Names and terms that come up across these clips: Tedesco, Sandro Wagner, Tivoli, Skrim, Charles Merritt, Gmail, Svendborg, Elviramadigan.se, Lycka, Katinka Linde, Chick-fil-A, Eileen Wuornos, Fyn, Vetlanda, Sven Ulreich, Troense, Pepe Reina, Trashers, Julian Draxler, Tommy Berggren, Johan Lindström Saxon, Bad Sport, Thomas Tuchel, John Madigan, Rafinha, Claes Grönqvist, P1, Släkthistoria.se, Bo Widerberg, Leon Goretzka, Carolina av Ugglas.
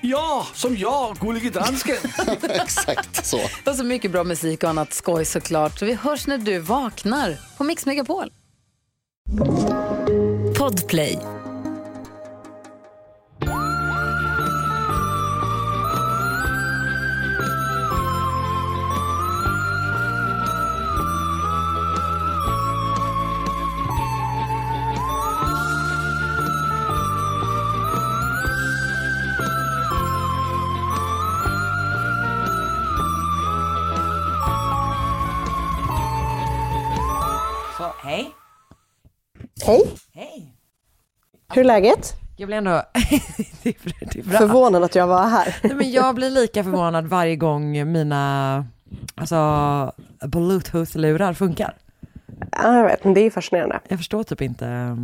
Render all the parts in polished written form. Ja, som jag, gullig dansken. Exakt så. Och så mycket bra musik och annat skoj såklart. Så vi hörs när du vaknar på Mix Megapol. Podplay. Hej. Hej. Hej. Hur är läget? Jag blir ändå det är förvånad att jag var här. Nej, men jag blir lika förvånad varje gång mina Bluetooth-lurar funkar. Jag vet, men det är fascinerande. Jag förstår typ inte.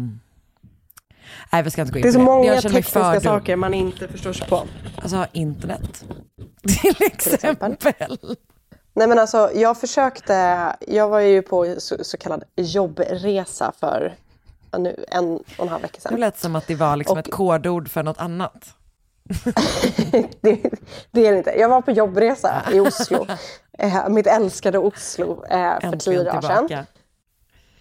Nej, vi ska inte gå in på det. Det är så många tekniska saker man inte förstår sig på. Alltså internet till exempel. Nej, men alltså, jag var ju på så kallad jobbresa för nu en halv vecka sedan. Det lät som att det var liksom ett kodord för något annat. det är det inte. Jag var på jobbresa i Oslo. Mitt älskade Oslo för 10 år sedan.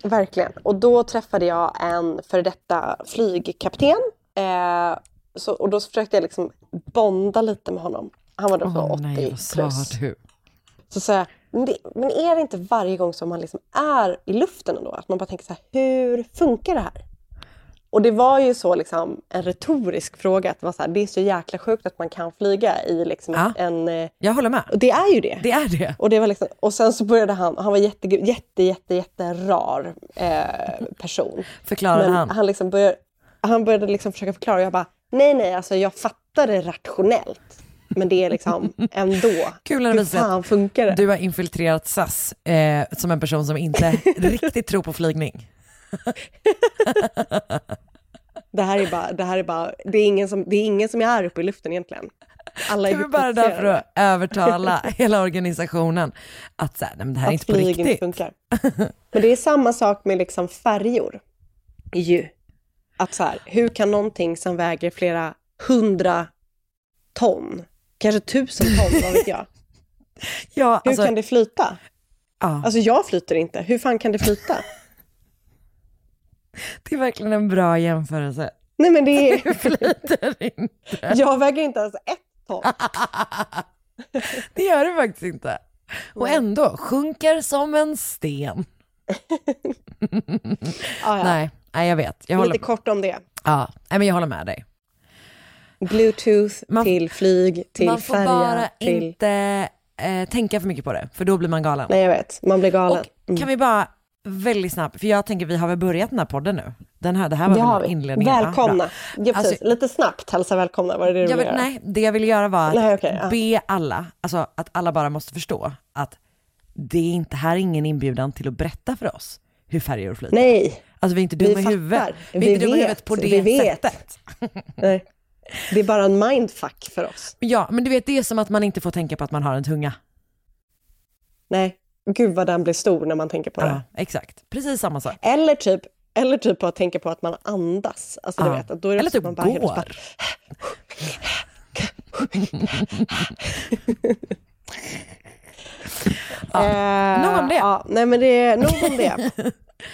Verkligen. Och då träffade jag en före detta flygkapten. Och då försökte jag liksom bonda lite med honom. Han var då på 80 plus. Så men är det inte varje gång som man liksom är i luften ändå? Att man bara tänker så här, hur funkar det här? Och det var ju så liksom en retorisk fråga. Att det, var så här, det är så jäkla sjukt att man kan flyga i liksom en... Jag håller med. Och det är ju det. Det är det. Och, det var liksom, och sen så började han var jätte rar person. Förklarade han? Han liksom började liksom försöka förklara. Och jag bara, nej, alltså jag fattar det rationellt. Men det är liksom ändå. Kul att fan funkar det? Du har infiltrerat SAS som en person som inte riktigt tror på flygning. Det är ingen som är här uppe i luften egentligen. Alla är bara där för att övertala hela organisationen att så här, nej, men det här är inte på riktigt. Funkar. Men det är samma sak med liksom färjor. Ju. Att så här, hur kan någonting som väger flera 100 ton kanske 1000 ton, vad vet jag. Ja, hur kan det flyta? Ja. Alltså jag flyter inte. Hur fan kan det flyta? Det är verkligen en bra jämförelse. Nej, men det flyter inte. Jag väger inte ens 1 ton. Det gör du faktiskt inte. Och ändå sjunker som en sten. Ja. Nej, jag vet. Jag håller... Lite kort om det. Ja, men jag håller med dig. Bluetooth till flyg, till färja. Man får bara inte tänka för mycket på det, för då blir man galen. Nej, jag vet. Man blir galen. Och kan vi bara väldigt snabbt, för jag tänker vi har väl börjat den här podden nu. Det här var väl inledningen. Välkomna. Ja, alltså, lite snabbt hälsa välkomna. Var det du ville göra? Nej, det jag ville göra var att be alla, alltså att alla bara måste förstå att det är inte här ingen inbjudan till att berätta för oss hur färger flyger. Nej. Alltså vi är inte dumma i huvudet. Vi är inte dumma i huvudet på det sättet. Nej. Det är bara en mindfuck för oss. Ja, men du vet, det är som att man inte får tänka på att man har en tunga. Nej, gud vad den blir stor när man tänker på det. Exakt, precis samma sak. Eller typ att tänka på att man andas. Alltså, du vet, då är det eller typ man bara går. Nog om det. Nej, men det är nog om det.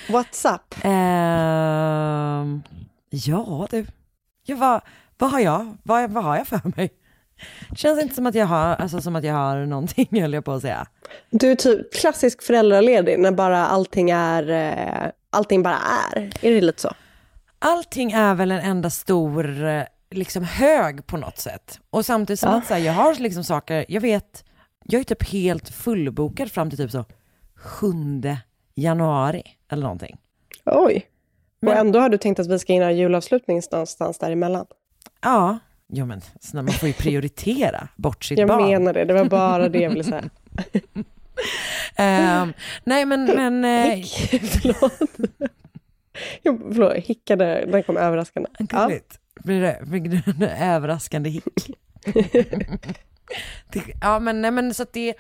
What's up? Ja du. Vad har jag för mig? Det känns inte som att jag har, alltså, som att jag har någonting, höll jag på att säga. Du är typ klassisk föräldraledig när bara allting bara är. Är det lite så? Allting är väl en enda stor liksom hög på något sätt. Och samtidigt som att så här, jag har liksom saker, jag vet, jag är typ helt fullbokad fram till typ så 7 januari eller någonting. Oj. Men ändå har du tänkt att vi ska in i julavslutning någonstans däremellan. Ja. Jo men, man får ju prioritera bort sitt barn. Jag menar det var bara det jag ville säga. Nej men... Förlåt, hickade, den kom överraskande. Gulligt. Ja. Blir det en överraskande hick? Ja men, nej, men så att det...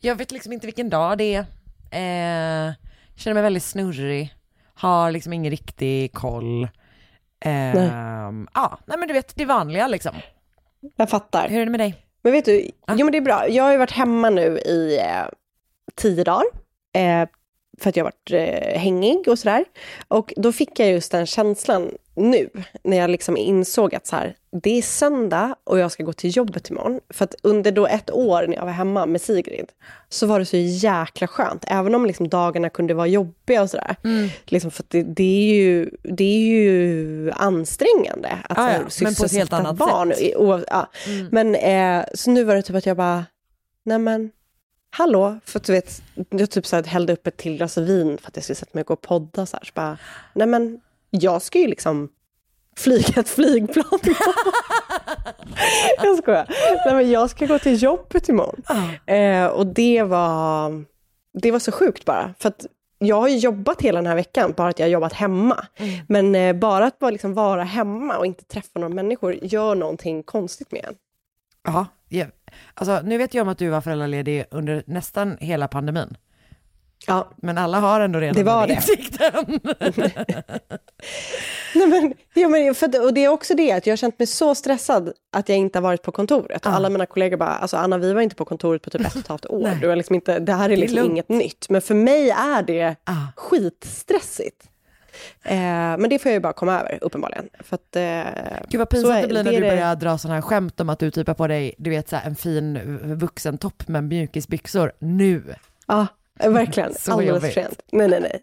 Jag vet liksom inte vilken dag det är. Känner mig väldigt snurrig. Har liksom ingen riktig koll. Nej men du vet, det är vanliga liksom. Jag fattar. Hur är det med dig? Men vet du, Jo men det är bra. Jag har ju varit hemma nu i 10 dagar för att jag har varit hängig och sådär. Och då fick jag just den känslan nu när jag liksom insåg att så här, det är söndag och jag ska gå till jobbet imorgon. För att under då 1 år när jag var hemma med Sigrid så var det så jäkla skönt. Även om liksom dagarna kunde vara jobbiga och sådär. Mm. Liksom för att det är ju ansträngande att sysselsätta ett barn. Men så nu var det typ att jag bara, nämen... Hallå, för att du vet, jag typ så här hällde upp ett till glas vin för att jag skulle sätta mig och gå och podda så här. Så bara, nej men, jag ska ju liksom flyga ett flygplan. Jag skojar. Nej men jag ska gå till jobbet imorgon. Och det var så sjukt bara. För att jag har ju jobbat hela den här veckan, bara att jag har jobbat hemma. Men bara att bara liksom vara hemma och inte träffa några människor gör någonting konstigt med en. Ja, alltså, nu vet jag om att du var föräldraledig under nästan hela pandemin. Ja. Men alla har ändå redan den insikten. Och det är också det att jag har känt mig så stressad att jag inte har varit på kontoret. Och alla mina kollegor bara, alltså Anna, vi var inte på kontoret på typ 1,5 år. Du är liksom inte, det här är liksom inget nytt. Men för mig är det skitstressigt. Men det får jag ju bara komma över uppenbarligen för att, Gud vad pinsamt det blir när du börjar dra sådana här skämt om att du typ har på dig, du vet, så här, en fin vuxen topp med mjukisbyxor nu. Ja, verkligen, alldeles sent. Nej.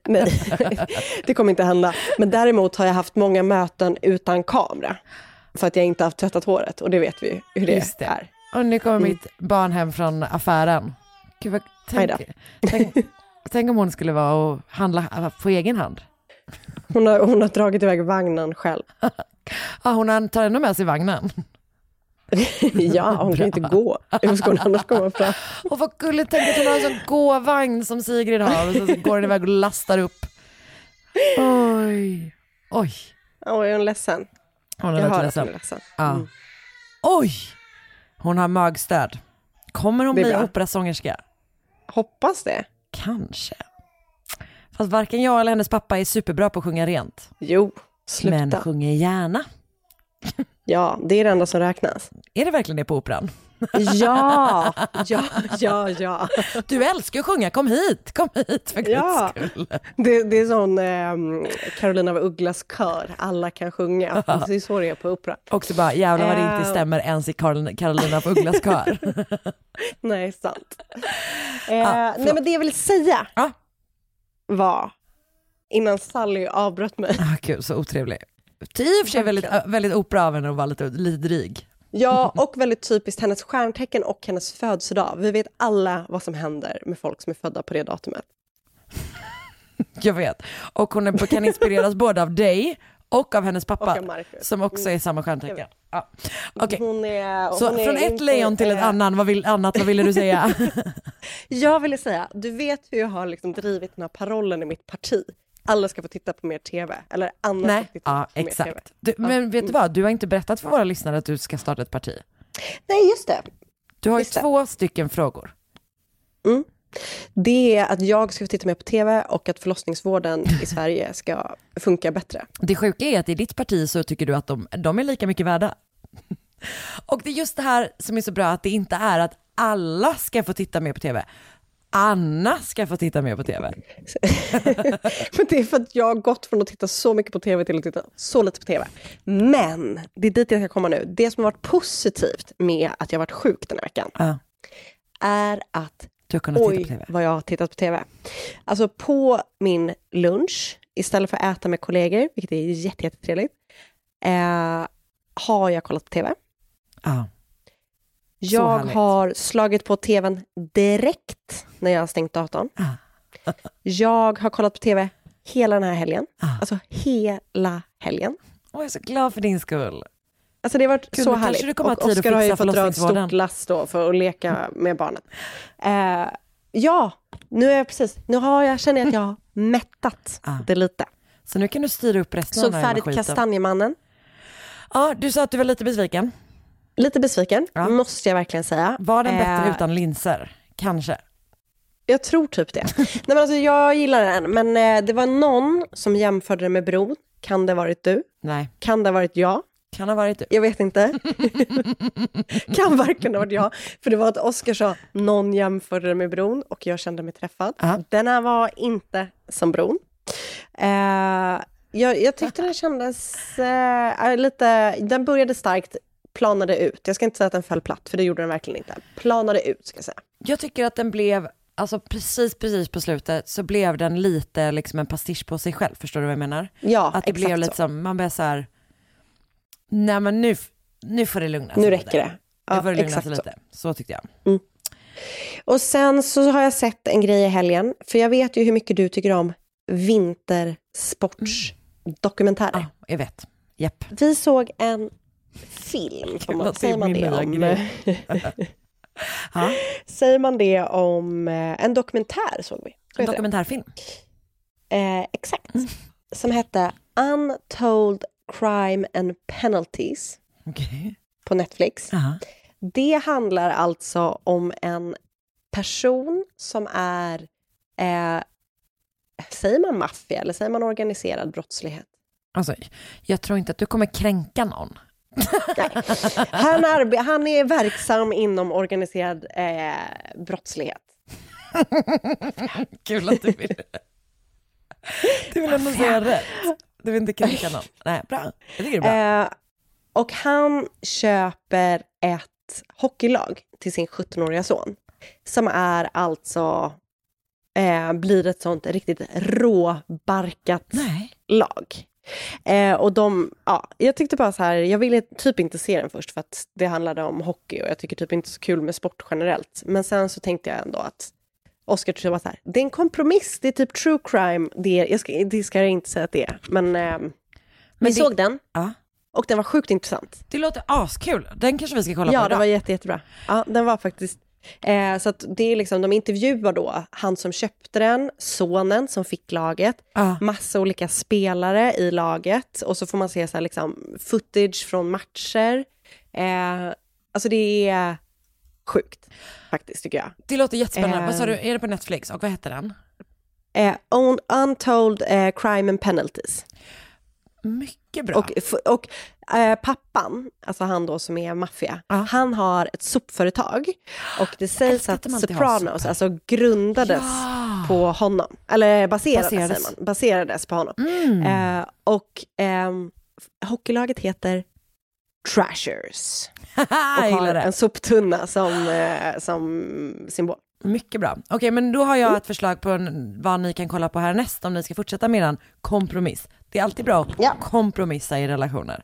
Det kommer inte hända. Men däremot har jag haft många möten utan kamera för att jag inte haft tvättat håret. Och det vet vi ju hur det är. Och nu kommer mitt barn hem från affären. Gud vad tänk om hon skulle vara och handla på egen hand. Hon har dragit iväg vagnen själv. Hon tar ändå med sig vagnen. Ja, hon kan inte gå. Hur ska hon annars komma fram? Och vad gulligt, tänk att hon har en sån gåvagn som Sigrid har. Och så går hon iväg och lastar upp. Oj. Är hon ledsen? Hon är ledsen. Ja. Mm. Oj! Hon har magstöd. Kommer hon bli operasångerska? Hoppas det. Kanske. Fast varken jag eller hennes pappa är superbra på att sjunga rent. Jo, sluta. Men sjunger gärna. Ja, det är det enda som räknas. Är det verkligen det på operan? Ja. Du älskar att sjunga, kom hit för Guds skull. Det är sån Carolina av Ugglas kör, alla kan sjunga. Det är så det är på opera. Och så bara, jävlar vad det inte stämmer ens i Carolina av Ugglas kör. Nej, sant. Nej, men det jag vill säga... var innan Sally avbröt mig. Gud, så otrevlig. I och för sig väldigt, väldigt opera av henne och var lite lidrig. Ja, och väldigt typiskt hennes stjärntecken och hennes födelsedag. Vi vet alla vad som händer med folk som är födda på det datumet. Jag vet. Och hon kan inspireras både av dig och av hennes pappa. Och Marcus. Som också är samma stjärntecken. Ja. Okay. Hon är från ett lejon till ett annan. Vad ville du säga? Jag ville säga, du vet hur jag har liksom drivit den här parollen i mitt parti. Alla ska få titta på mer tv. Eller annars ska titta på mer exakt. TV. Men vet du vad? Du har inte berättat för våra lyssnare att du ska starta ett parti. Nej, just det. Du har ju 2 stycken frågor. Mm. Det är att jag ska titta mer på tv och att förlossningsvården i Sverige ska funka bättre. Det sjuka är att i ditt parti så tycker du att de är lika mycket värda. Och det är just det här som är så bra, att det inte är att alla ska få titta mer på tv. Anna ska få titta mer på tv. Men det är för att jag har gått från att titta så mycket på tv till att titta så lite på tv. Men det är dit jag ska komma nu. Det som har varit positivt med att jag har varit sjuk den här veckan är att du har kunnat titta på TV. Vad jag har tittat på tv. Alltså på min lunch, istället för att äta med kollegor, vilket är jättetrevligt, har jag kollat på tv. Jag har slagit på tvn direkt när jag har stängt datorn. Jag har kollat på tv hela den här helgen. Alltså hela helgen. Jag är så glad för din skull. Alltså det har varit så härligt. Och Oskar har ju fått dra ett stort last då för att leka med barnet. Ja, nu är jag precis. Nu har jag, känner jag att jag har mättat det lite. Så nu kan du styra upp resten. Så färdigt Kastanjemannen. Ja, du sa att du var lite besviken. Lite besviken, måste jag verkligen säga. Var den bättre utan linser? Kanske. Jag tror typ det. Nej, men alltså, jag gillar den. Men det var någon som jämförde den med Bron. Kan det ha varit du? Nej. Kan det ha varit jag? Kan ha varit du. Jag vet inte. Kan verkligen ha varit jag. För det var att Oskar sa, någon jämförde den med Bron. Och jag kände mig träffad. Den här var inte som Bron. Jag tyckte den kändes lite... Den började starkt. Planade ut. Jag ska inte säga att den föll platt, för det gjorde den verkligen inte. Planade ut, ska jag säga. Jag tycker att den blev, alltså precis på slutet så blev den lite liksom en pastisch på sig själv. Förstår du vad jag menar? Ja, att det blev lite som, man börjar så här, nej men nu får det lugna sig. Nu räcker det. Ja, nu får det lugna sig lite. Så tyckte jag. Mm. Och sen så har jag sett en grej i helgen, för jag vet ju hur mycket du tycker om vintersportsdokumentärer. Ja, jag vet. Japp. Vi såg en film, säger man det om säger man det om en dokumentär, såg vi. En dokumentärfilm. Exakt. Som hette Untold Crime and Penalties. På Netflix. Det handlar alltså om en person som är säger man maffia eller säger man organiserad brottslighet? Alltså, jag tror inte att du kommer kränka någon. Han är verksam inom organiserad brottslighet. Kul att du vill det. Du vill ändå säga rätt. Du vill inte kränka någon. Nej, bra. Jag tycker det är bra. Och han köper ett hockeylag till sin 17-åriga son. Som är alltså blir ett sånt riktigt råbarkat lag. Och jag tyckte bara så här, jag ville typ inte se den först för att det handlade om hockey och jag tycker typ inte så kul med sport generellt, men sen så tänkte jag ändå att Oskar tyckte bara så här, det är en kompromiss, det är typ true crime, det ska jag inte säga att det är, men vi såg den och den var sjukt intressant. Det låter askul, den kanske vi ska kolla på idag. Ja, den var jättebra. Ja, den var faktiskt så att det är liksom, de intervjuar då han som köpte den, sonen som fick laget, massa olika spelare i laget och så får man se så här liksom footage från matcher. Alltså det är sjukt faktiskt, tycker jag. Det låter jättespännande. Vad sa du, är det på Netflix och vad heter den? Untold Crime and Penalties. Mycket bra. Och pappan, alltså han då som är maffia, han har ett sopföretag och det sägs att Sopranos alltså grundades på honom, eller baserades på honom. Hockeylaget heter Trashers och har en soptunna som symbol. Mycket bra. Okej, men då har jag ett förslag på vad ni kan kolla på härnäst om ni ska fortsätta med en kompromiss. Det är alltid bra att kompromissa i relationer.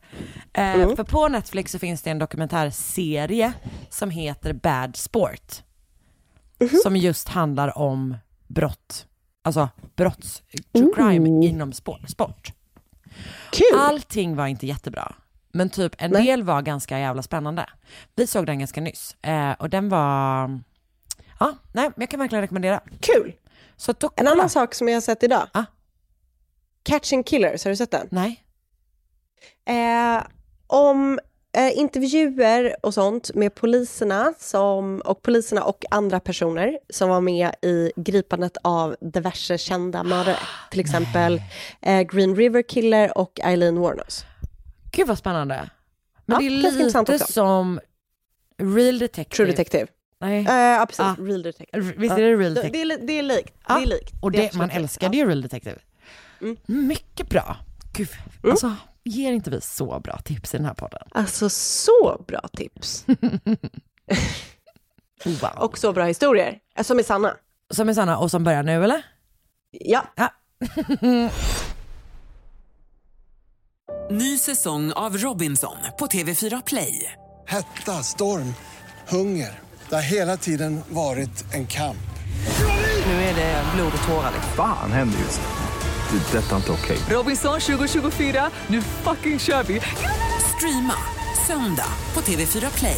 För på Netflix så finns det en dokumentärserie som heter Bad Sport. Som just handlar om brott. Alltså brotts, true crime inom sport. Cool. Allting var inte jättebra. Men typ en del var ganska jävla spännande. Vi såg den ganska nyss. Och den var... jag kan verkligen rekommendera. Kul! Så en annan sak som jag har sett idag. Catching Killers, har du sett den? Nej. Om intervjuer och sånt med poliserna och andra personer som var med i gripandet av diverse kända mördare. Till exempel Green River Killer och Eileen Wuornos. Gud vad spännande. Men det är lite som Real Detective. True Detective. Nej. Ja, precis. Ah. Real Detective. Visst är det Real Detective? Det är likt. Ah. Det är likt. Och det, man älskade ju Real Detective. Mm. Mycket bra. Gud, alltså ger inte vi så bra tips i den här podden? Alltså så bra tips. Wow. Och så bra historier. Som är sanna. Som är sanna och som börjar nu, eller? Ja. Ny säsong av Robinson på TV4 Play. Hetta, storm, hunger. Det har hela tiden varit en kamp. Nu är det blod och tårar. Fan händer just nu. Det är detta inte okej. Robinson 2024, nu fucking kör vi. Streama söndag på TV4 Play.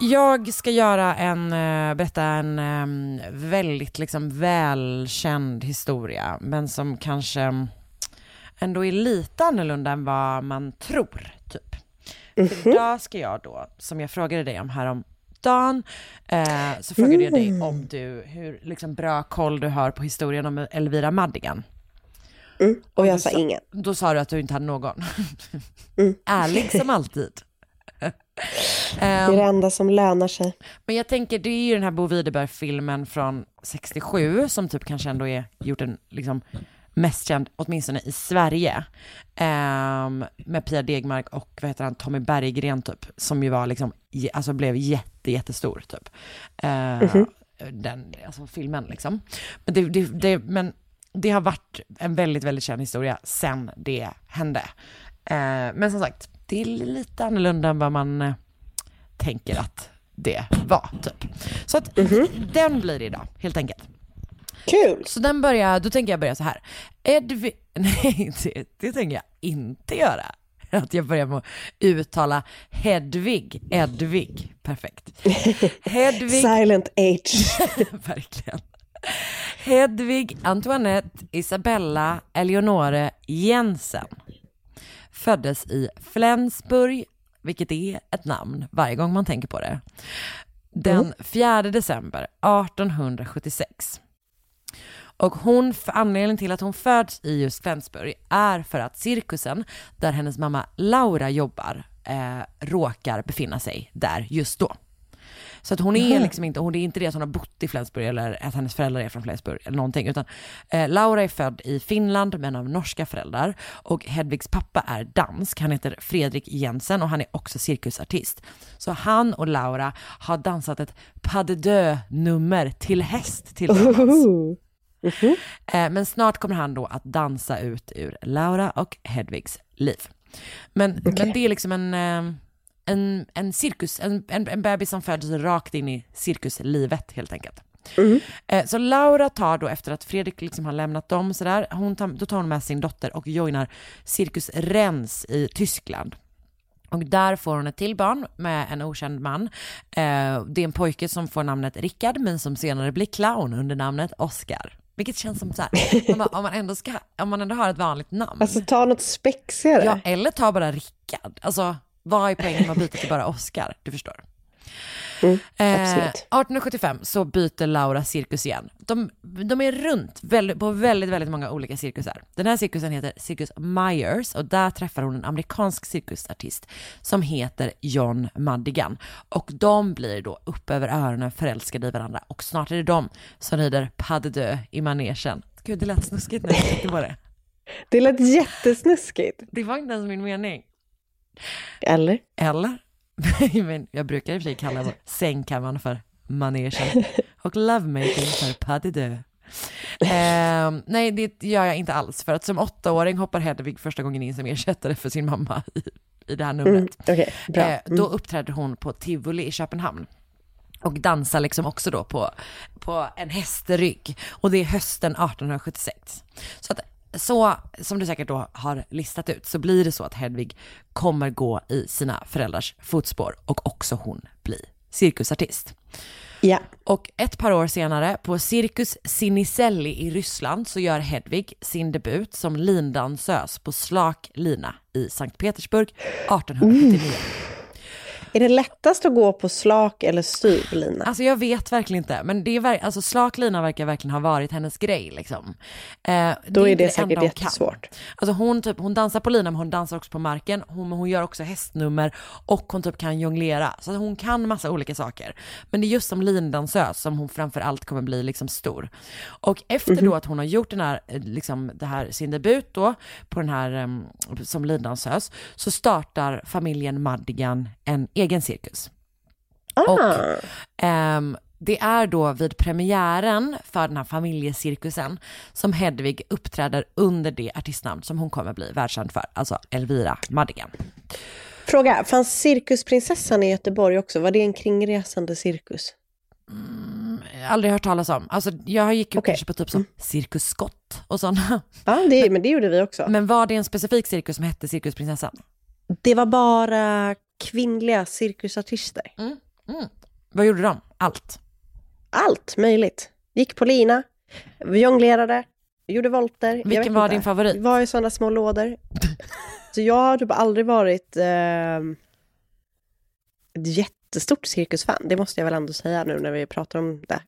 Jag ska göra berätta en väldigt liksom välkänd historia, men som kanske ändå är lite annorlunda än vad man tror, typ. Mm-hmm. Idag ska jag då, som jag frågade dig om häromdagen, så frågade jag dig om hur liksom bra koll du har på historien om Elvira Madigan. Mm. Och jag sa ingen. Då sa du att du inte hade någon. Mm. Ärlig som alltid. Det är det enda som lönar sig. Men jag tänker, det är ju den här Bo Widerberg-filmen från 67 som typ kanske ändå är gjort en liksom mest känd, åtminstone i Sverige, med Pia Degmark och vad heter han, Tommy Berggren typ, som ju var liksom, alltså blev jättestor typ. Den alltså filmen liksom. Men det har varit en väldigt väldigt känd historia sen det hände. Men som sagt, det är lite annorlunda än vad man tänker att det var typ. Så att den blir det idag helt enkelt. Kul. Så den börjar, då tänker jag börja så här. Nej, det tänker jag inte göra. Att jag börjar med att uttala Hedvig. Perfekt. Hedvig. Silent H. Verkligen. Hedvig Antoinette Isabella Eleonore Jensen föddes i Flensburg, vilket är ett namn varje gång man tänker på det. Den 4 december 1876. Och anledningen till att hon föds i just Flensburg är för att cirkusen där hennes mamma Laura jobbar råkar befinna sig där just då. Så att hon är liksom inte, hon är inte det att hon har bott i Flensburg eller att hennes föräldrar är från Flensburg eller någonting, utan Laura är född i Finland men av norska föräldrar, och Hedvigs pappa är dansk. Han heter Fredrik Jensen och han är också cirkusartist. Så han och Laura har dansat ett pas de deux nummer till häst tillsammans. Men snart kommer han då att dansa ut ur Laura och Hedvigs liv. Men det är liksom en cirkus, en bebis som föds rakt in i cirkuslivet helt enkelt. Så Laura tar då, efter att Fredrik liksom har lämnat dem så där, då tar hon med sin dotter och joinar Cirkus Rens i Tyskland. Och där får hon ett till barn med en okänd man. Det är en pojke som får namnet Rickard, men som senare blir clown under namnet Oskar. Vilket känns som så här, om man ändå har ett vanligt namn. Alltså ta något spexigare. Ja, eller ta bara Rickard. Alltså, vad är poängen man byter till bara Oskar? Du förstår. 1875 så byter Laura cirkus igen. De är runt på väldigt, väldigt många olika cirkusar. Den här cirkusen heter Circus Myers, och där träffar hon en amerikansk cirkusartist som heter John Madigan. Och de blir då upp över öronen förälskade i varandra, och snart är det de som rider pas de deux i manegen. Gud, det lät snuskigt när jag tänkte på det. Det lät jättesnuskigt. Det var inte ens min mening. Eller? Men jag brukar i och för sig kalla sängkammaren för manegen och lovemaking för pas de deux. Nej, det gör jag inte alls, för att som 8-åring hoppar Hedvig första gången in som ersättare för sin mamma i det här numret. Då uppträdde hon på Tivoli i Köpenhamn och dansar liksom också då på en hästrygg, och det är hösten 1876. Så att Så som du säkert då har listat ut så blir det så att Hedvig kommer gå i sina föräldrars fotspår och också hon blir cirkusartist. Ja. Och ett par år senare på Cirkus Sinicelli i Ryssland så gör Hedvig sin debut som lindansös på slak lina i Sankt Petersburg 1879. Är det lättast att gå på slak eller styvlina? Alltså jag vet verkligen inte. Men det är alltså slaklina verkar verkligen ha varit hennes grej. Liksom. Då är det säkert jättesvårt. Alltså hon dansar på lina men hon dansar också på marken. Hon gör också hästnummer och hon kan jonglera. Så hon kan massa olika saker. Men det är just som lindansös som hon framförallt kommer bli liksom stor. Och efter då att hon har gjort den här, liksom, det här, sin debut då, på den här, som lindansös så startar familjen Madigan en egen cirkus. Och det är då vid premiären för den här familjecirkusen som Hedvig uppträder under det artistnamn som hon kommer bli världskänd för, alltså Elvira Madigan. Fråga, fanns cirkusprinsessan i Göteborg också? Var det en kringresande cirkus? Aldrig hört talas om. Alltså, jag gick ju kanske på typ som cirkusskott och sådana. Ja, men det gjorde vi också. Men var det en specifik cirkus som hette cirkusprinsessan? Det var bara kvinnliga cirkusartister. Vad gjorde de? Allt möjligt. Gick på lina, jonglerade, gjorde volter. Vilken var din favorit? Det var ju sådana små lådor. Så jag har typ aldrig varit ett jättestort cirkusfan. Det måste jag väl ändå säga nu när vi pratar om det.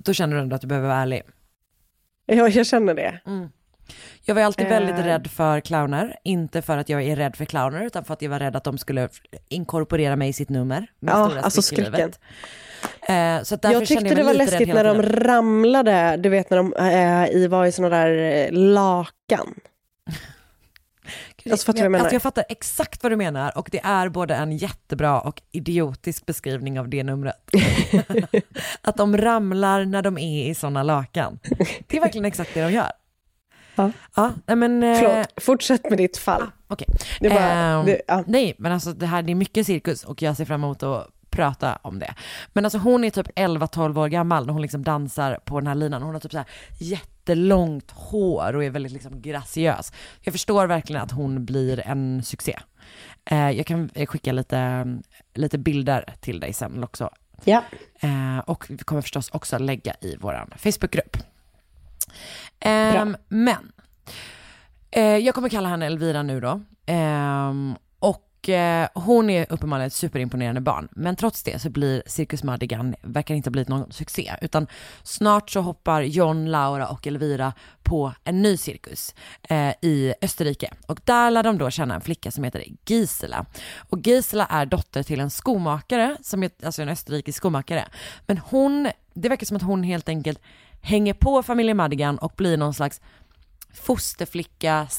Då känner du ändå att du behöver vara ärlig. Ja, jag känner det. Jag var alltid väldigt rädd för clowner. Inte för att jag är rädd för clowner utan för att jag var rädd att de skulle inkorporera mig i sitt nummer. Ja, alltså skriken. Så jag tyckte det var läskigt när de ramlade. Du vet när de var i sådana där lakan. Alltså, jag fattar exakt vad du menar. Och det är både en jättebra och idiotisk beskrivning av det numret. Att de ramlar när de är i sådana lakan. Det är verkligen exakt det de gör. Förlåt, fortsätt med ditt fall. Nej, men alltså det här, det är mycket cirkus och jag ser fram emot att prata om det. Men alltså hon är typ 11-12 år gammal när hon liksom dansar på den här linan. Hon har typ så här jättelångt hår och är väldigt liksom graciös. Jag förstår verkligen att hon blir en succé. Jag kan skicka lite bilder till dig sen också. Ja. Och vi kommer förstås också lägga i våran Facebookgrupp. Jag kommer kalla henne Elvira nu då. Hon är uppenbarligen ett superimponerande barn. Men trots det så blir Cirkus Madigan verkar inte ha blivit någon succé. Utan snart så hoppar John, Laura och Elvira på en ny cirkus i Österrike. Och där lär de då känna en flicka som heter Gisela. Och Gisela är dotter till en skomakare som är, alltså en österrikisk skomakare. Men hon, det verkar som att hon helt enkelt hänger på familjen Madigan och blir någon slags fosterflicka /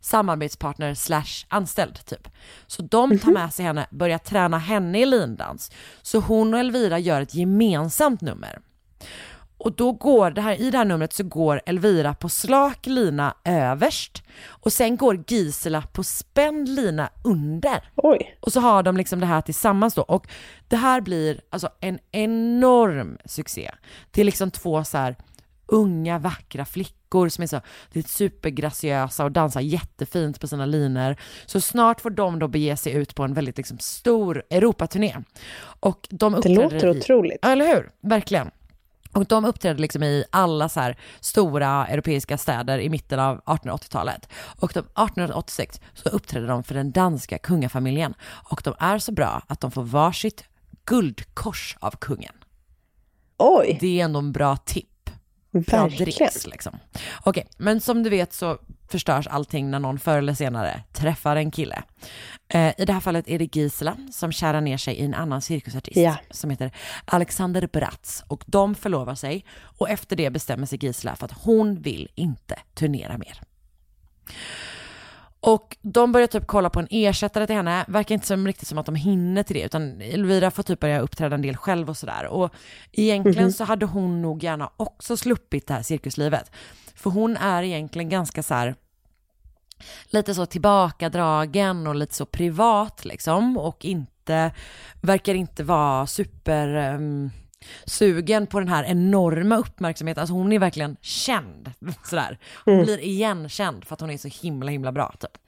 samarbetspartner / anställd typ. Så de tar med sig henne, börjar träna henne i lindans. Så hon och Elvira gör ett gemensamt nummer. Och då går det här, i det här numret så går Elvira på slak lina överst och sen går Gisela på spänd lina under. Oj. Och så har de liksom det här tillsammans då och det här blir alltså en enorm succé. Det är liksom två så här unga vackra flickor som är så supergraciösa och dansar jättefint på sina linor. Så snart får de då bege sig ut på en väldigt liksom stor Europaturné. Och de uppträder otroligt. Eller hur? Verkligen. Och de uppträdde liksom i alla så här stora europeiska städer i mitten av 1880-talet. Och 1886 så uppträdde de för den danska kungafamiljen. Och de är så bra att de får varsitt guldkors av kungen. Oj! Det är ändå en bra tipp. Bra dricks liksom. Okej, men som du vet så förstörs allting när någon förr eller senare träffar en kille. I det här fallet är det Gisela som kärar ner sig i en annan cirkusartist som heter Alexander Bratz och de förlovar sig och efter det bestämmer sig Gisela för att hon vill inte turnera mer. Och de börjar typ kolla på en ersättare till henne. Verkar inte som riktigt som att de hinner till det utan Elvira får typ börja uppträda en del själv och sådär. Och egentligen så hade hon nog gärna också sluppit det här cirkuslivet. För hon är egentligen ganska så här lite så tillbakadragen och lite så privat liksom och inte verkar inte vara super sugen på den här enorma uppmärksamheten. Alltså hon är verkligen känd sådär. Hon blir igenkänd för att hon är så himla bra typ.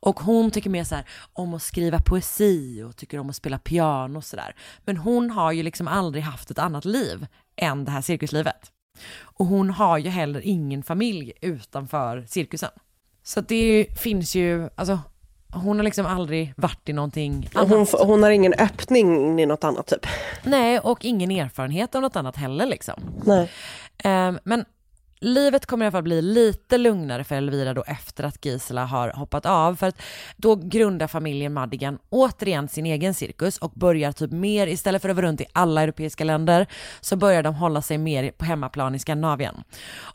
Och hon tycker mer så här om att skriva poesi och tycker om att spela piano och sådär. Men hon har ju liksom aldrig haft ett annat liv än det här cirkuslivet. Och hon har ju heller ingen familj utanför cirkusen. Så det finns ju, alltså hon har liksom aldrig varit i någonting annat. Hon har ingen öppning i något annat typ. Nej, och ingen erfarenhet av något annat heller liksom. Nej. Men livet kommer i alla fall bli lite lugnare för Elvira då efter att Gisela har hoppat av. För att då grundar familjen Madigan återigen sin egen cirkus och börjar typ mer, istället för att vara runt i alla europeiska länder, så börjar de hålla sig mer på hemmaplan i Skandinavien.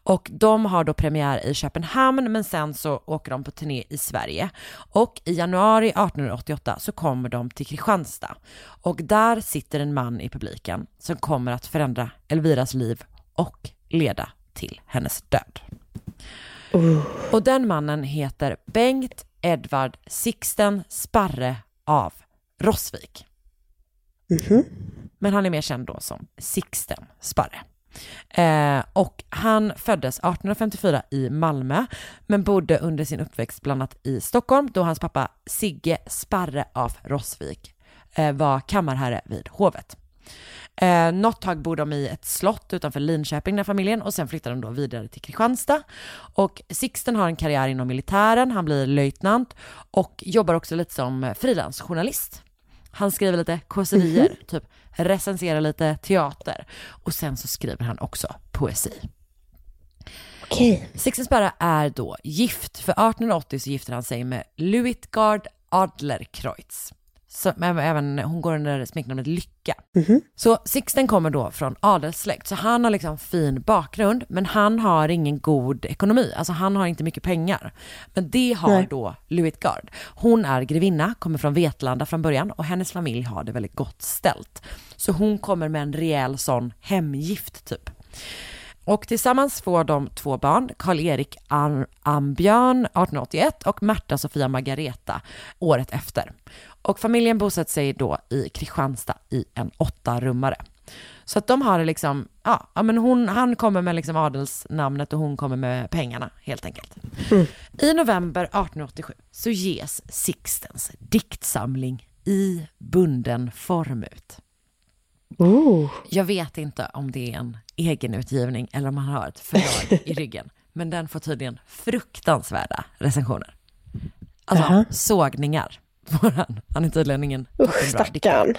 Och de har då premiär i Köpenhamn, men sen så åker de på turné i Sverige. Och i januari 1888 så kommer de till Kristianstad. Och där sitter en man i publiken som kommer att förändra Elviras liv och leda till hennes död. Och den mannen heter Bengt Edvard Sixten Sparre av Rosvik. Men han är mer känd då som Sixten Sparre. Och han föddes 1854 i Malmö, men bodde under sin uppväxt bland annat i Stockholm, då hans pappa Sigge Sparre av Rosvik var kammarherre vid hovet. Något tag bodde de i ett slott utanför Linköping, den här familjen, och sen flyttade de då vidare till Kristianstad. Och Sixten har en karriär inom militären, han blir löjtnant och jobbar också lite som frilansjournalist. Han skriver lite kåserier, typ recenserar lite teater, och sen så skriver han också poesi. Okay. Sixten Sparre är då gift, för 1880 så gifter han sig med Luitgard Adlercreutz. Så, även, hon går under smeknamnet Lycka. Så Sixten kommer då från adelssläkt, så han har liksom fin bakgrund, men han har ingen god ekonomi. Alltså han har inte mycket pengar. Men det har då Luitgard. Hon är grevinna, kommer från Vetlanda från början, och hennes familj har det väldigt gott ställt. Så hon kommer med en rejäl sån hemgift typ. Och tillsammans får de två barn, Karl-Erik Ambjörn 1881 och Märta Sofia Margareta året efter. Och familjen bosatt sig då i Kristianstad i en 8-rummare. Så att de har liksom, ja men han kommer med liksom adelsnamnet och hon kommer med pengarna helt enkelt. I november 1887 så ges Sixtens diktsamling i bunden form ut. Jag vet inte om det är en egenutgivning eller om han har ett förlag i ryggen, men den får tydligen fruktansvärda recensioner. Alltså sågningar. Han är tydligen ingen stackarn.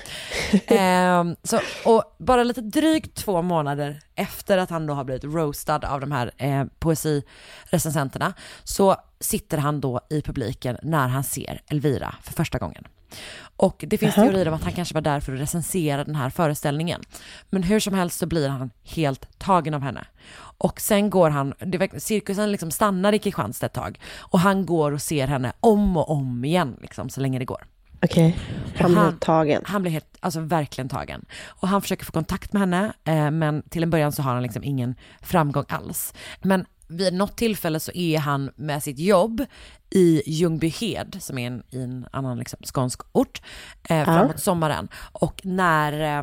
Och bara lite drygt 2 månader efter att han då har blivit roastad av de här poesirecensenterna, så sitter han då i publiken när han ser Elvira för första gången. Och det finns teorier om att han kanske var där för att recensera den här föreställningen. Men hur som helst så blir han helt tagen av henne. Och sen går han, cirkusen liksom stannar i Kristianstad ett tag, och han går och ser henne om och om igen liksom, så länge det går. Han blir tagen. Han blir helt, alltså verkligen tagen. Och han försöker få kontakt med henne, men till en början så har han liksom ingen framgång alls. Men vid något tillfälle så är han med sitt jobb i Ljungbyhed, som är i en annan liksom skånsk ort, framåt sommaren. Och när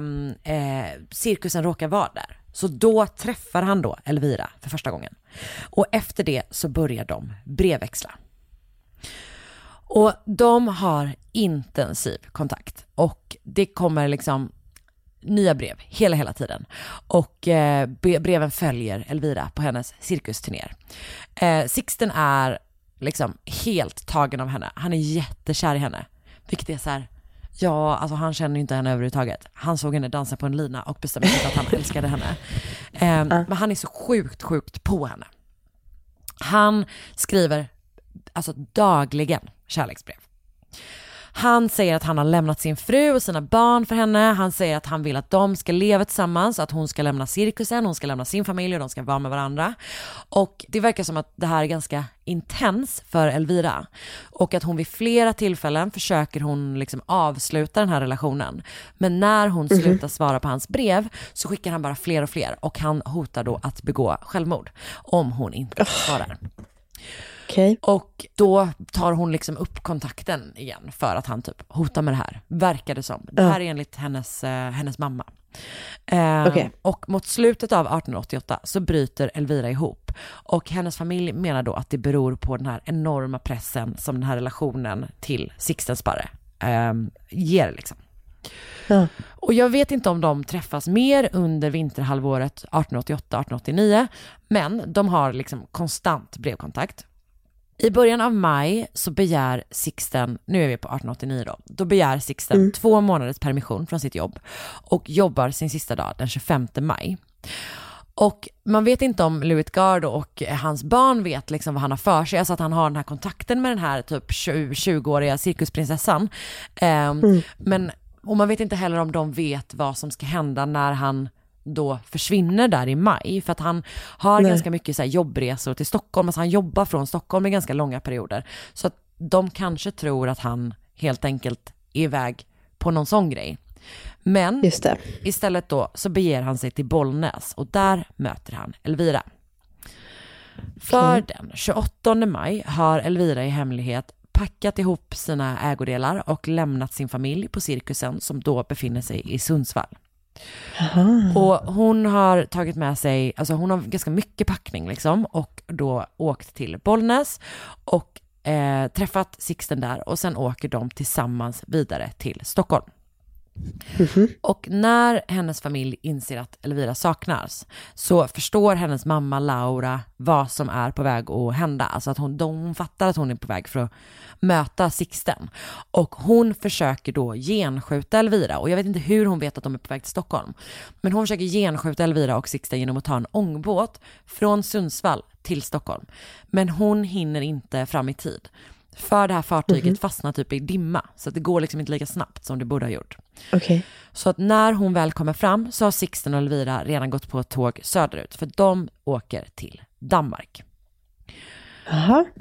cirkusen råkar vara där, så då träffar han då Elvira för första gången. Och efter det så börjar de brevväxla. Och de har intensiv kontakt. Och det kommer liksom nya brev hela tiden, och breven följer Elvira på hennes cirkusturnéer. Sixten är liksom helt tagen av henne. Han är jättekär i henne, vilket är så här, ja, alltså han känner ju inte henne överhuvudtaget. Han såg henne dansa på en lina och bestämde sig att han älskade henne. Men han är så sjukt på henne. Han skriver alltså dagligen kärleksbrev. Han säger att han har lämnat sin fru och sina barn för henne. Han säger att han vill att de ska leva tillsammans, att hon ska lämna cirkusen, hon ska lämna sin familj och de ska vara med varandra. Och det verkar som att det här är ganska intens för Elvira. Och att hon vid flera tillfällen försöker hon liksom avsluta den här relationen. Men när hon slutar svara på hans brev så skickar han bara fler och fler. Och han hotar då att begå självmord om hon inte svarar. Okay. Och då tar hon liksom upp kontakten igen för att han typ hotar med det här, verkar det som. Det här är enligt hennes mamma. Okay. Och mot slutet av 1888 så bryter Elvira ihop, och hennes familj menar då att det beror på den här enorma pressen som den här relationen till Sixten Sparre ger liksom. Och jag vet inte om de träffas mer under vinterhalvåret 1888-1889, men de har liksom konstant brevkontakt. I början av maj så begär Sixten, nu är vi på 1889 då begär Sixten 2 månaders permission från sitt jobb och jobbar sin sista dag den 25 maj. Och man vet inte om Luitgard och hans barn vet liksom vad han har för sig. Alltså att han har den här kontakten med den här typ 20-åriga cirkusprinsessan. Men och man vet inte heller om de vet vad som ska hända när han då försvinner där i maj. För att han har ganska mycket så här jobbresor till Stockholm. Alltså han jobbar från Stockholm i ganska långa perioder. Så att de kanske tror att han helt enkelt är iväg på någon sån grej. Men istället då så beger han sig till Bollnäs, och där möter han Elvira. För den 28 maj har Elvira i hemlighet packat ihop sina ägodelar och lämnat sin familj på cirkusen som då befinner sig i Sundsvall. Och hon har tagit med sig, alltså hon har ganska mycket packning liksom, och då åkt till Bollnäs och träffat Sixten där, och sen åker de tillsammans vidare till Stockholm. Och när hennes familj inser att Elvira saknas så förstår hennes mamma Laura vad som är på väg att hända. Alltså att de fattar att hon är på väg för att möta Sixten, och hon försöker då genskjuta Elvira, och jag vet inte hur hon vet att de är på väg till Stockholm, men hon försöker genskjuta Elvira och Sixten genom att ta en ångbåt från Sundsvall till Stockholm, men hon hinner inte fram i tid. För det här fartyget fastnar typ i dimma, så att det går liksom inte lika snabbt som det borde ha gjort. Så att när hon väl kommer fram så har Sixten och Elvira redan gått på ett tåg söderut, för de åker till Danmark.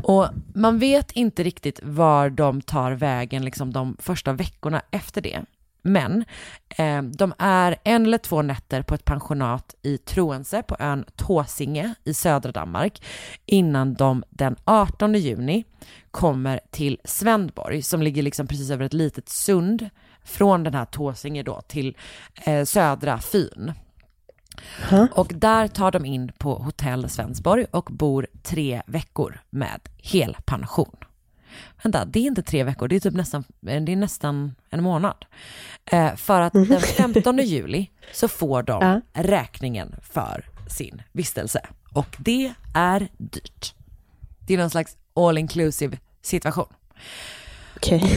Och man vet inte riktigt var de tar vägen liksom de första veckorna efter det. Men de är 1 eller 2 nätter på ett pensionat i Troense på ön Tåsinge i södra Danmark innan de den 18 juni kommer till Svendborg, som ligger liksom precis över ett litet sund från den här Tåsinge då till södra Fyn. Och där tar de in på hotell Svendborg och bor 3 veckor med helpension. Vänta, det är inte 3 veckor, det är typ nästan 1 månad. För att den 15 juli så får de räkningen för sin vistelse. Och det är dyrt. Det är någon slags all-inclusive situation.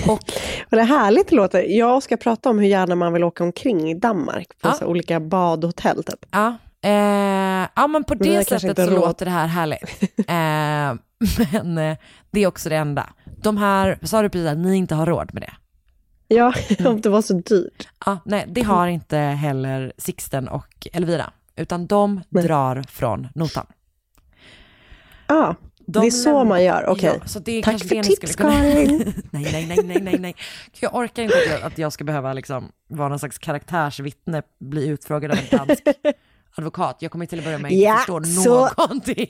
Och det härligt låter. Jag ska prata om hur gärna man vill åka omkring i Danmark på så olika badhotell typ. Ja, men på det sättet så låter det här härligt. Men det är också det enda. De här, sa du precis att ni inte har råd med det? Ja, om det var så dyrt. Nej, det har inte heller Sixten och Elvira, utan de drar från notan. Det är så man gör, okej. Tack för tips, Karin. Nej. Jag orkar inte att jag ska behöva liksom vara någon slags karaktärsvittne, bli utfrågad av en dansk advokat. Jag kommer till att börja med att förstå någonting.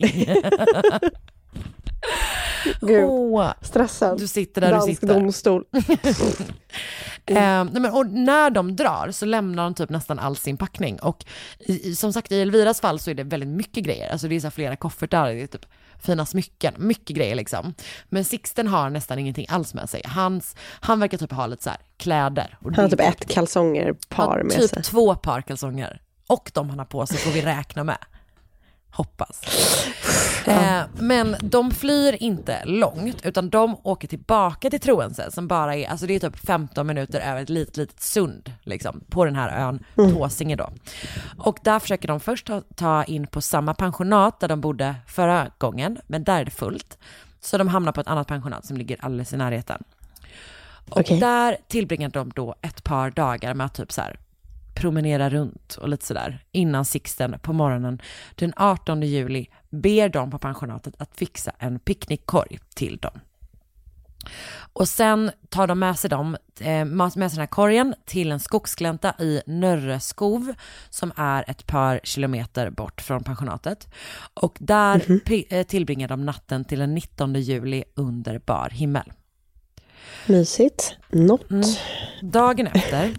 Gud, stressad. Du sitter där dansk du sitter. Domstol. Och när de drar så lämnar de typ nästan all sin packning. Och som sagt, i Elviras fall så är det väldigt mycket grejer. Alltså det är så flera koffertar, det är typ fina smycken, mycket grejer liksom. Men Sixten har nästan ingenting alls med sig. Han verkar typ ha lite så här kläder. Och han har typ ett kalsonger par med sig. Typ 2 par kalsonger. Och de han har på sig får vi räkna med. Hoppas. Men de flyr inte långt, utan de åker tillbaka till Troense som bara är, alltså det är typ 15 minuter över ett litet sund liksom, på den här ön Tåsinge då. Och där försöker de först ta in på samma pensionat där de bodde förra gången, men där är det fullt. Så de hamnar på ett annat pensionat som ligger alldeles i närheten. Och där tillbringar de då 1 par dagar med att typ så här promenera runt och lite sådär innan Sixten på morgonen den 18 juli ber dem på pensionatet att fixa en picknickkorg till dem. Och sen tar de med sig den här korgen till en skogsglänta i Nörreskov som är ett par kilometer bort från pensionatet. Och där tillbringar de natten till den 19 juli under bar himmel. Mysigt. Något. Mm. Dagen efter,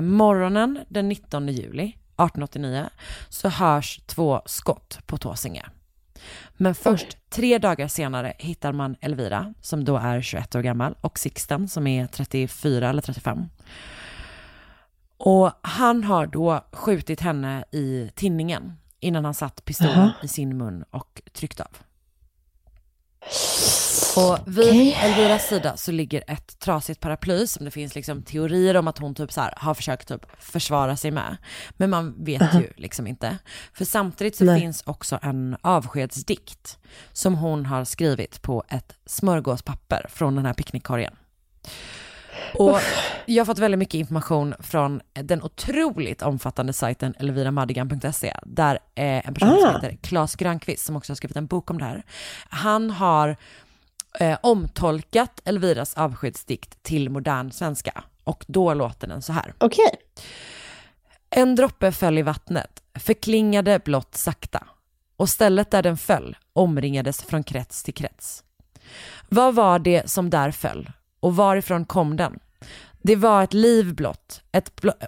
morgonen den 19 juli 1889, så hörs 2 skott på Tåsinge. Men först 3 dagar senare hittar man Elvira, som då är 21 år gammal, och Sixten som är 34 eller 35. Och han har då skjutit henne i tinningen innan han satt pistolen i sin mun och tryckt av. Och vid Elviras sida så ligger ett trasigt paraply som det finns liksom teorier om att hon typ så här har försökt typ försvara sig med. Men man vet ju liksom inte. För samtidigt så finns också en avskedsdikt som hon har skrivit på ett smörgåspapper från den här picknickkorgen. Och jag har fått väldigt mycket information från den otroligt omfattande sajten Elviramadigan.se, där en person som heter Claes Grönqvist, som också har skrivit en bok om det här. Han har omtolkat Elviras avskedsdikt till modern svenska, och då låter den så här. Okej. En droppe föll i vattnet, förklingade blott sakta, och stället där den föll omringades från krets till krets. Vad var det som där föll? Och varifrån kom den? Det var ett liv blott,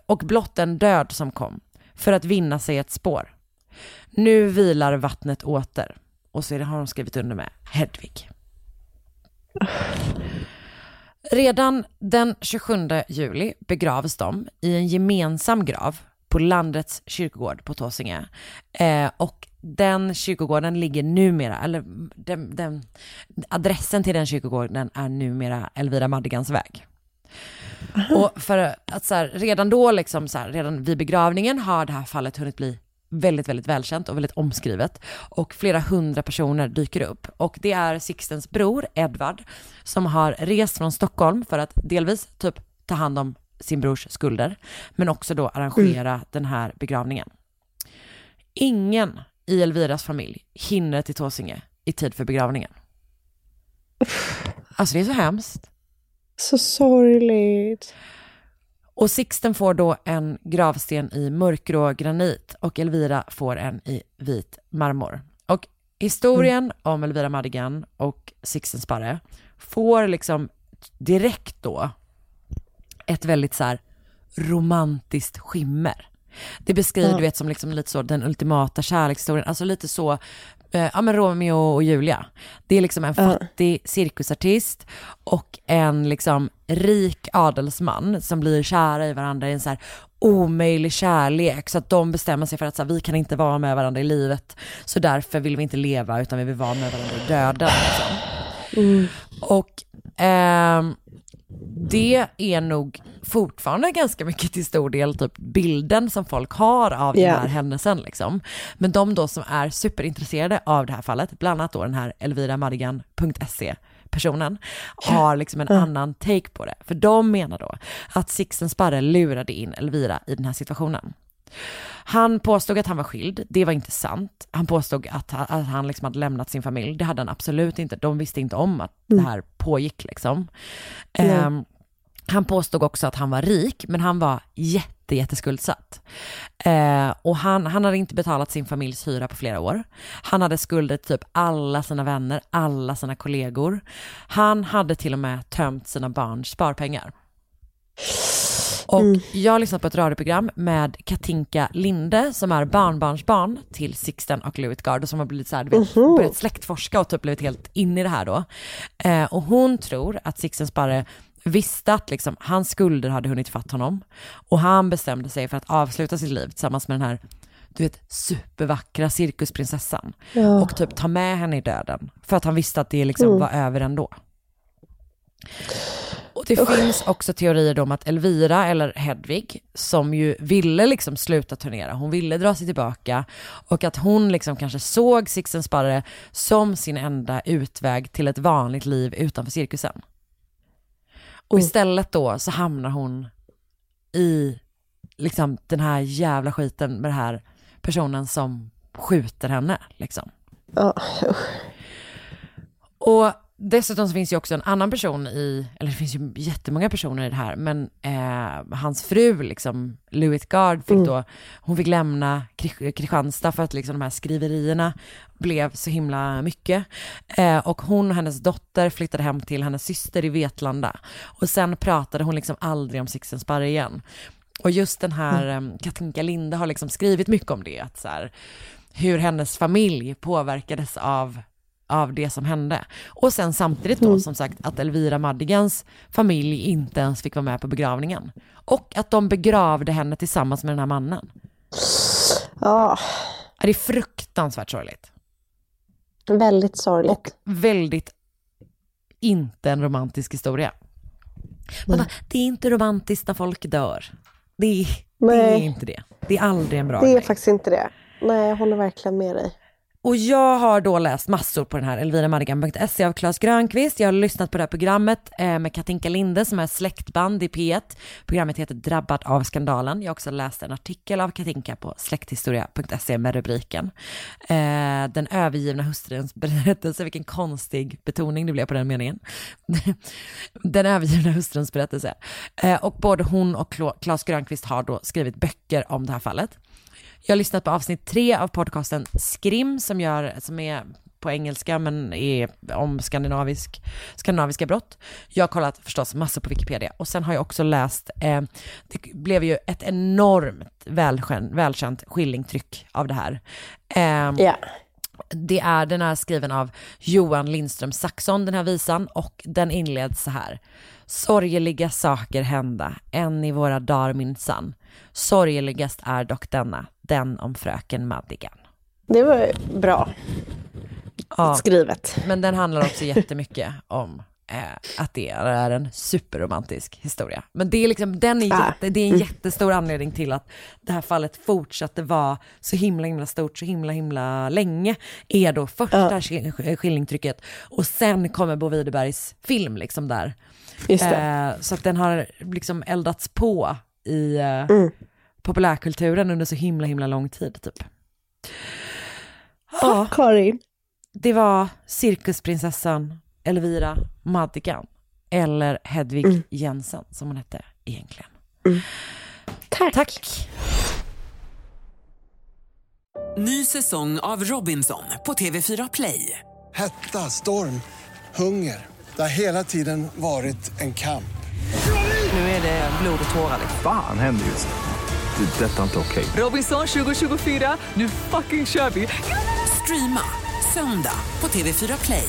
och blott en död som kom för att vinna sig ett spår. Nu vilar vattnet åter. Och så har de skrivit under med Hedvig. Redan den 27 juli begravs de i en gemensam grav på landets kyrkogård på Tåsinge. Och den kyrkogården ligger numera, eller den adressen till den kyrkogården är numera Elvira Madigans väg. Och för att så här, redan då liksom så här, redan vid begravningen har det här fallet hunnit bli väldigt, väldigt välkänt och väldigt omskrivet, och flera hundra personer dyker upp. Och det är Sixtens bror Edvard som har rest från Stockholm för att delvis typ ta hand om sin brors skulder, men också då arrangera den här begravningen. Ingen i Elviras familj hinner till Tåsinge i tid för begravningen. Alltså det är så hemskt. Så sorgligt. Och Sixten får då en gravsten i mörkgrå granit, och Elvira får en i vit marmor. Och historien om Elvira Madigan och Sixtens barre får liksom direkt då ett väldigt så här romantiskt skimmer. Det beskriver du vet som liksom lite så den ultimata kärlekshistorien, alltså lite så men Romeo och Julia. Det är liksom en fattig cirkusartist och en liksom rik adelsman som blir kära i varandra i en så här omöjlig kärlek, så att de bestämmer sig för att så här, vi kan inte vara med varandra i livet, så därför vill vi inte leva utan vi vill vara med varandra i döden liksom. Och det är nog fortfarande ganska mycket till stor del typ bilden som folk har av den här händelsen liksom. Men de då som är superintresserade av det här fallet, bland annat då den här Elviramadigan.se personen, har liksom en annan take på det. För de menar då att Sixtens barre lurade in Elvira i den här situationen. Han påstod att han var skild. Det var inte sant. Han påstod att han liksom hade lämnat sin familj. Det hade han absolut inte. De visste inte om att det här pågick liksom. Han påstod också att han var rik, men han var jätteskuldsatt. Och han hade inte betalat sin familjs hyra på flera år. Han hade skulder typ alla sina vänner, alla sina kollegor. Han hade till och med tömt sina barns sparpengar. Och jag har lyssnat på ett radioprogram med Katinka Linde, som är barnbarnsbarn till Sixten och Lutgard, och som har blivit så här, börjat släktforska och typ blivit helt in i det här då. Och hon tror att Sixtens barre visste att liksom, hans skulder hade hunnit fatta honom, och han bestämde sig för att avsluta sitt liv tillsammans med den här, du vet, supervackra cirkusprinsessan och typ ta med henne i döden, för att han visste att det liksom var över ändå. Och det finns också teorier om att Elvira eller Hedvig, som ju ville liksom sluta turnera, hon ville dra sig tillbaka, och att hon liksom kanske såg Sixtens barre som sin enda utväg till ett vanligt liv utanför cirkusen. Och istället då så hamnar hon i liksom den här jävla skiten med den här personen som skjuter henne liksom. Och Dessutom så finns ju också en annan person i, eller det finns ju jättemånga personer i det här, men hans fru liksom, Lewitgard, fick då, hon fick lämna Kristianstad för att liksom de här skriverierna blev så himla mycket, och hon och hennes dotter flyttade hem till hennes syster i Vetlanda, och sen pratade hon liksom aldrig om Sixtens Barre igen. Och just den här Katinka Linde har liksom skrivit mycket om det, att så här, hur hennes familj påverkades av det som hände. Och sen samtidigt då som sagt att Elvira Madigans familj inte ens fick vara med på begravningen. Och att de begravde henne tillsammans med den här mannen. Ja. Det är fruktansvärt sorgligt. Väldigt sorgligt. Och väldigt inte en romantisk historia. Man bara, det är inte romantiskt när folk dör. Det är inte det. Det är aldrig en bra grej. Det är faktiskt inte det. Nej, jag håller verkligen med dig. Och jag har då läst massor på den här Elviramadigan.se av Claes Grönqvist. Jag har lyssnat på det här programmet med Katinka Linde som är släktband i P1. Programmet heter Drabbad av skandalen. Jag har också läst en artikel av Katinka på släkthistoria.se med rubriken Den övergivna hustruns berättelse. Vilken konstig betoning det blev på den meningen. Den övergivna hustruns berättelse. Och både hon och Claes Grönqvist har då skrivit böcker om det här fallet. Jag har lyssnat på avsnitt 3 av podcasten Skrim som är på engelska men är om skandinaviska brott. Jag har kollat förstås massor på Wikipedia, och sen har jag också läst det blev ju ett enormt välkänt skillingtryck av det här. Det är den här skriven av Johan Lindström Saxon, den här visan, och den inleds så här. Sorgeliga saker hända, än i våra dagar minsann. Sorgeligast är dock denna, den om fröken Madigan. Det var bra skrivet. Men den handlar också jättemycket om att det är en superromantisk historia. Men det är liksom, det är en jättestor anledning till att det här fallet fortsatte vara så himla stort, så himla länge, är då första skillingtrycket. Och sen kommer Bo Widerbergs film liksom där. Just det. Så att den har liksom eldats på i populärkulturen under så himla lång tid typ. Ja, Karin. Det var cirkusprinsessan Elvira Madigan, eller Hedvig Jensen som hon hette egentligen. Tack. Ny säsong av Robinson på TV4 Play. Hetta, storm, hunger. Det har hela tiden varit en kamp. Nu är det blod och tårar. Fan händer just nu. Det är detta inte okej. Robinson 2024, nu fucking kör vi. Streama söndag på TV4 Play.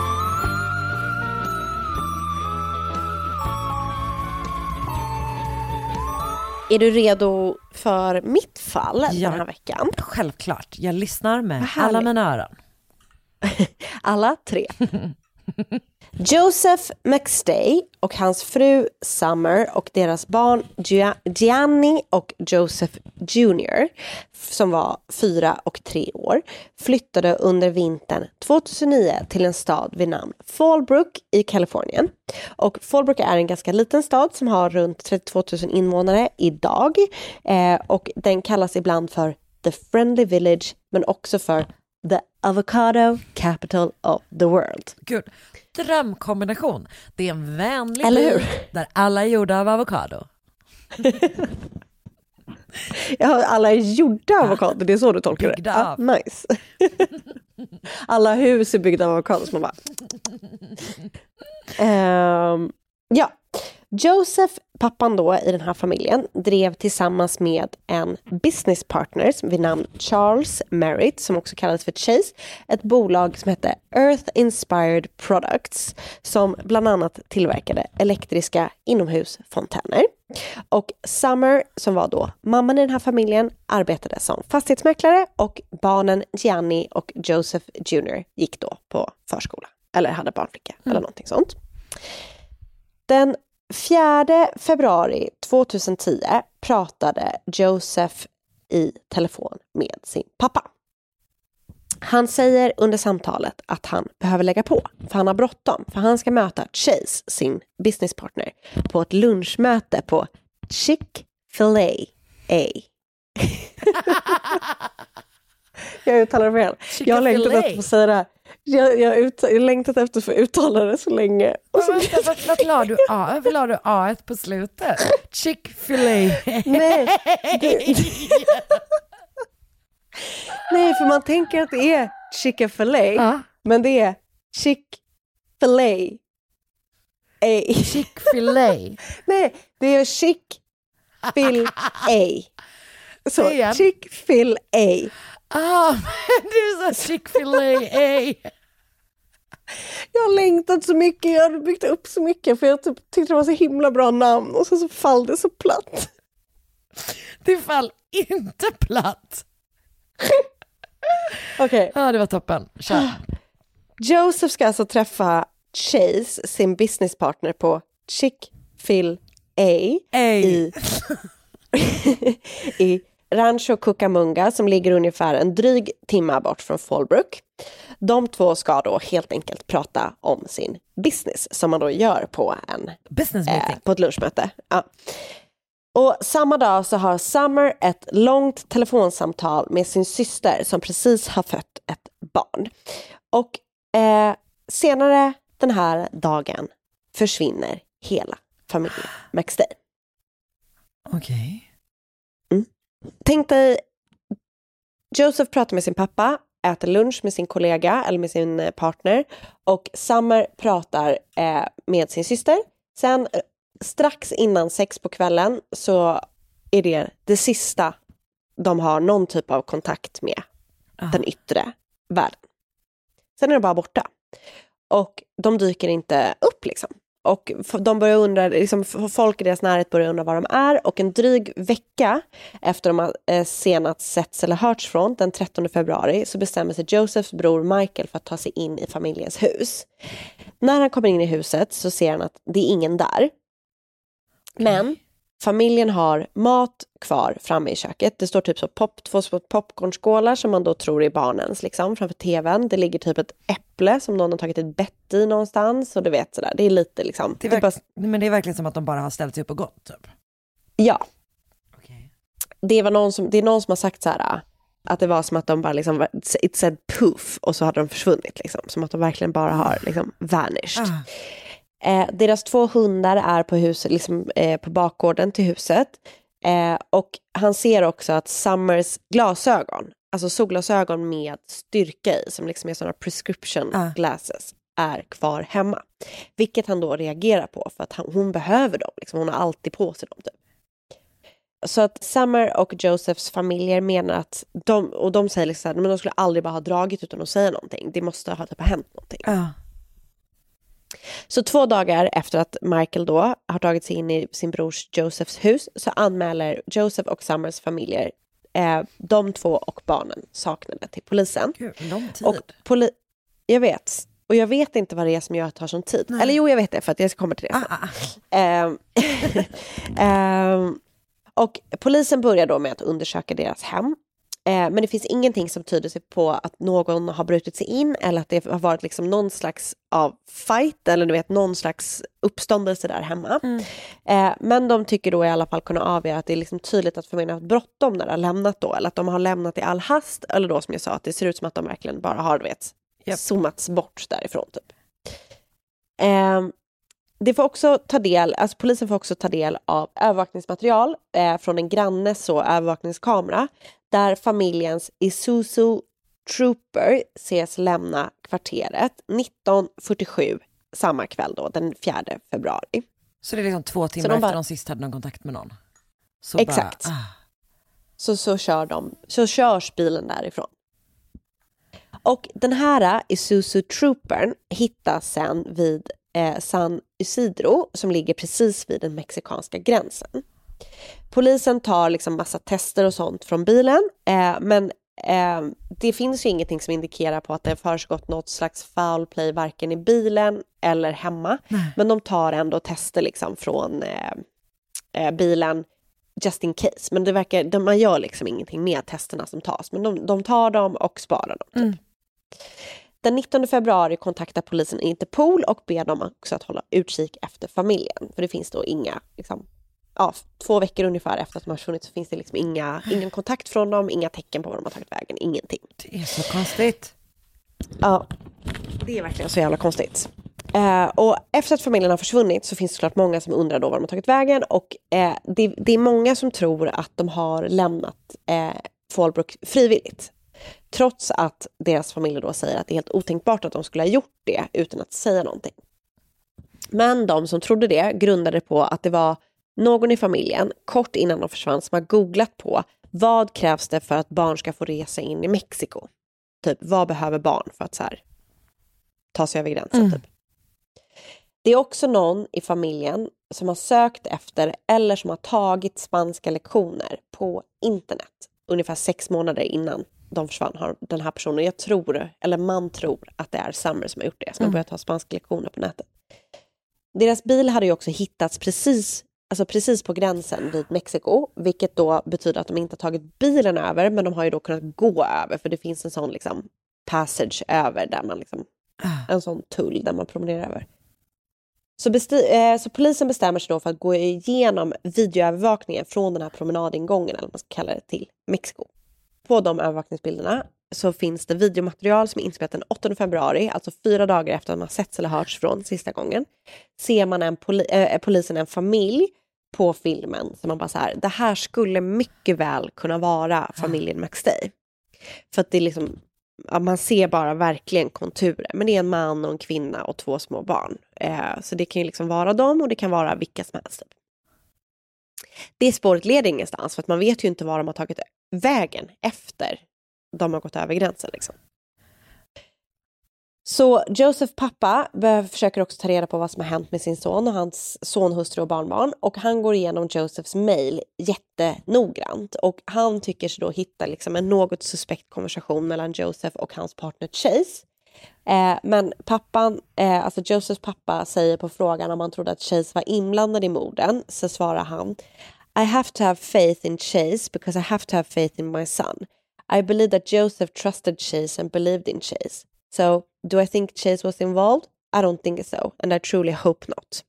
Är du redo för mitt fall den här veckan? Självklart, jag lyssnar med alla mina öron. Alla tre. Joseph McStay och hans fru Summer och deras barn Gianni och Joseph Jr, som var 4 och 3 år, flyttade under vintern 2009 till en stad vid namn Fallbrook i Kalifornien. Och Fallbrook är en ganska liten stad som har runt 32 000 invånare idag, och den kallas ibland för The Friendly Village, men också för The Avocado Capital of the World. Gud, drömkombination. Det är en vänlig by där alla är gjorda av avokado. Ja, alla är gjorda av avokado. Det är så du tolkar det. Byggda av. Nice. Alla hus är byggda av avokado. Så man bara... Joseph, pappan då i den här familjen, drev tillsammans med en business partner vid namn Charles Merritt, som också kallades för Chase, ett bolag som hette Earth Inspired Products, som bland annat tillverkade elektriska inomhusfontäner. Och Summer, som var då mamman i den här familjen, arbetade som fastighetsmäklare, och barnen Gianni och Joseph Jr gick då på förskola. eller hade barnflicka eller någonting sånt. Den 4 februari 2010 pratade Joseph i telefon med sin pappa. Han säger under samtalet att han behöver lägga på, för han har bråttom, för han ska möta Chase, sin businesspartner, på ett lunchmöte på Chick-fil-A. Jag uttalar fel. Jag har längtat efter att säga det här. Jag har längtat efter att få uttala det så länge. Vart la du A? Vart la du A på slutet? Chick-fil-A. Nej. Nej, för man tänker att det är Chick-fil-A, men det är Chick-fil-A. Chick-fil-A. Nej, det är Chick-fil-A. Så, Chick-fil-A. Ah, men du sa Chick-fil-A. Jag har längtat så mycket, jag har byggt upp så mycket, för jag tyckte det var så himla bra namn, och så fall det så platt. Det fall inte platt. Okej. Ja, det var toppen. Kör. Joseph ska alltså träffa Chase, sin businesspartner, på Chick-fil-A i Rancho Cucamonga, som ligger ungefär en dryg timme bort från Fallbrook. De två ska då helt enkelt prata om sin business, som man då gör på en business meeting, på ett lunchmöte. Ja. Och samma dag så har Summer ett långt telefonsamtal med sin syster som precis har fött ett barn. Och senare den här dagen försvinner hela familjen McStay. Okej. Mm. Tänk dig, Joseph pratar med sin pappa, äter lunch med sin kollega eller med sin partner, och Summer pratar med sin syster. Sen strax innan 6 på kvällen så är det sista de har någon typ av kontakt med den yttre världen. Sen är de bara borta. Och de dyker inte upp liksom. Och de börjar undra, liksom, folk i deras närhet börjar undra var de är. Och en dryg vecka efter de har senast setts eller hörts från, den 13 februari, så bestämmer sig Josephs bror Michael för att ta sig in i familjens hus. När han kommer in i huset så ser han att det är ingen där. Men familjen har mat kvar framme i köket. Det står typ så två små popcornskålar som man då tror är barnens liksom, framför tvn. Det ligger typ ett äpple som någon har tagit ett bett i någonstans, och du vet sådär. Det är lite liksom... Men det är verkligen som att de bara har ställt sig upp och gått typ. Ja. Okay. Det är någon som har sagt såhär att det var som att de bara liksom, it said poof, och så hade de försvunnit liksom. Som att de verkligen bara har liksom vanished. Deras 2 hundar är på huset, liksom, på bakgården till huset, och han ser också att Summers glasögon, alltså solglasögon med styrka i, som liksom är sådana prescription glasses, är kvar hemma, vilket han då reagerar på, för att hon behöver dem liksom, hon har alltid på sig dem typ. Så att Summer och Josephs familjer menar att de säger liksom, men de skulle aldrig bara ha dragit utan att säga någonting, det måste ha typ hänt någonting. Så 2 dagar efter att Michael då har tagit sig in i sin brors Josephs hus, så anmäler Joseph och Summers familjer de 2 och barnen saknade till polisen. Gud, lång tid. Och jag vet inte vad det är som gör att det tar sån tid. Nej. Eller jo, jag vet det, för att jag ska komma till det sen. Och polisen börjar då med att undersöka deras hem. Men det finns ingenting som tyder sig på att någon har brutit sig in, eller att det har varit liksom någon slags av fight, eller du vet, någon slags uppståndelse där hemma. Men de tycker då i alla fall kunna avgöra att det är liksom tydligt att familjen har haft bråttom när de har lämnat då, eller att de har lämnat i all hast, eller då som jag sa, att det ser ut som att de verkligen bara har, du vet, zoomats bort därifrån typ. Polisen får också ta del av övervakningsmaterial från en grannes och övervakningskamera, där familjens Isuzu Trooper ses lämna kvarteret 19:47 samma kväll då, den 4 februari. Så det är liksom 2 timmar efter de sist hade någon kontakt med någon. Så exakt. Så körs bilen därifrån. Och den här Isuzu Troopern hittas sen vid San Isidro, som ligger precis vid den mexikanska gränsen. Polisen tar liksom massa tester och sånt från bilen, men Det finns ju ingenting som indikerar på att det har försiggått något slags foul play varken i bilen eller hemma. Nej. Men de tar ändå tester liksom från bilen just in case. Men det verkar, man gör liksom ingenting med testerna som tas. Men de tar dem och sparar dem. Typ. Mm. Den 19 februari kontaktar polisen Interpol och ber dem också att hålla utkik efter familjen. För det finns då inga... Liksom, 2 veckor ungefär efter att de har försvunnit så finns det liksom ingen kontakt från dem, inga tecken på var de har tagit vägen, ingenting. Det är så konstigt. Ja, det är verkligen så jävla konstigt. Och efter att familjen har försvunnit så finns det såklart många som undrar då var de har tagit vägen och det är många som tror att de har lämnat Fallbrook frivilligt. Trots att deras familj då säger att det är helt otänkbart att de skulle ha gjort det utan att säga någonting. Men de som trodde det grundade på att det var någon i familjen, kort innan de försvann, som har googlat på vad krävs det för att barn ska få resa in i Mexiko. Typ, vad behöver barn för att så här, ta sig över gränsen? Mm. Typ. Det är också någon i familjen som har sökt efter eller som har tagit spanska lektioner på internet. Ungefär 6 månader innan de försvann har den här personen. Jag tror, eller man tror, att det är Summer som har gjort det. Som har börjat ta spanska lektioner på nätet. Deras bil hade ju också hittats precis på gränsen vid Mexiko, vilket då betyder att de inte har tagit bilen över, men de har ju då kunnat gå över, för det finns en sån liksom passage över där man liksom, en sån tull där man promenerar över. Så polisen bestämmer sig då för att gå igenom videoövervakningen från den här promenadingången, eller vad man ska kalla det, till Mexiko. På de övervakningsbilderna så finns det videomaterial som är inspelat den 8 februari, alltså 4 dagar efter att man setts eller hörts från sista gången. Ser man polisen en familj på filmen så man bara så här, det här skulle mycket väl kunna vara familjen McStay. För att det är liksom, man ser bara verkligen konturer, men det är en man och en kvinna och 2 små barn. Så det kan ju liksom vara dem och det kan vara vilka som helst. Det spåret leder ingenstans för att man vet ju inte var de har tagit vägen efter de har gått över gränsen liksom. Så Joseph pappa försöker också ta reda på vad som har hänt med sin son och hans sonhustru och barnbarn. Och han går igenom Josephs mejl jättenoggrant. Och han tycker sig då hitta liksom en något suspekt konversation mellan Joseph och hans partner Chase. Men pappan, alltså Josephs pappa, säger på frågan om han trodde att Chase var inblandad i morden. Så svarar han: I have to have faith in Chase because I have to have faith in my son. I believe that Joseph trusted Chase and believed in Chase. So, do I think Chase was involved? I don't think so, and I truly hope not.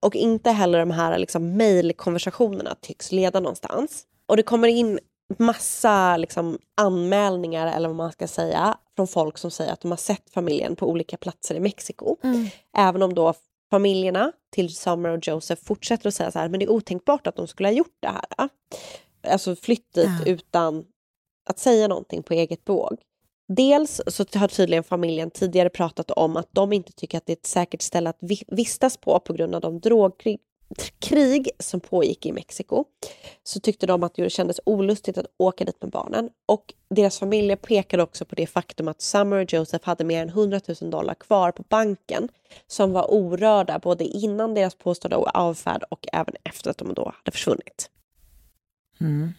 Och inte heller de här liksom mejlkonversationerna tycks leda någonstans. Och det kommer in massa liksom anmälningar, eller vad man ska säga, från folk som säger att de har sett familjen på olika platser i Mexiko. Mm. Även om då familjerna till Summer och Joseph fortsätter att säga så här, men det är otänkbart att de skulle ha gjort det här. Alltså flytt dit utan att säga någonting på eget båg. Dels så har tydligen familjen tidigare pratat om att de inte tycker att det är ett säkert ställe att vistas på grund av de drogkrig som pågick i Mexiko. Så tyckte de att det kändes olustigt att åka dit med barnen. Och deras familjer pekade också på det faktum att Summer och Joseph hade mer än $100,000 kvar på banken som var orörda både innan deras påstådda avfärd och även efter att de då hade försvunnit. Mm.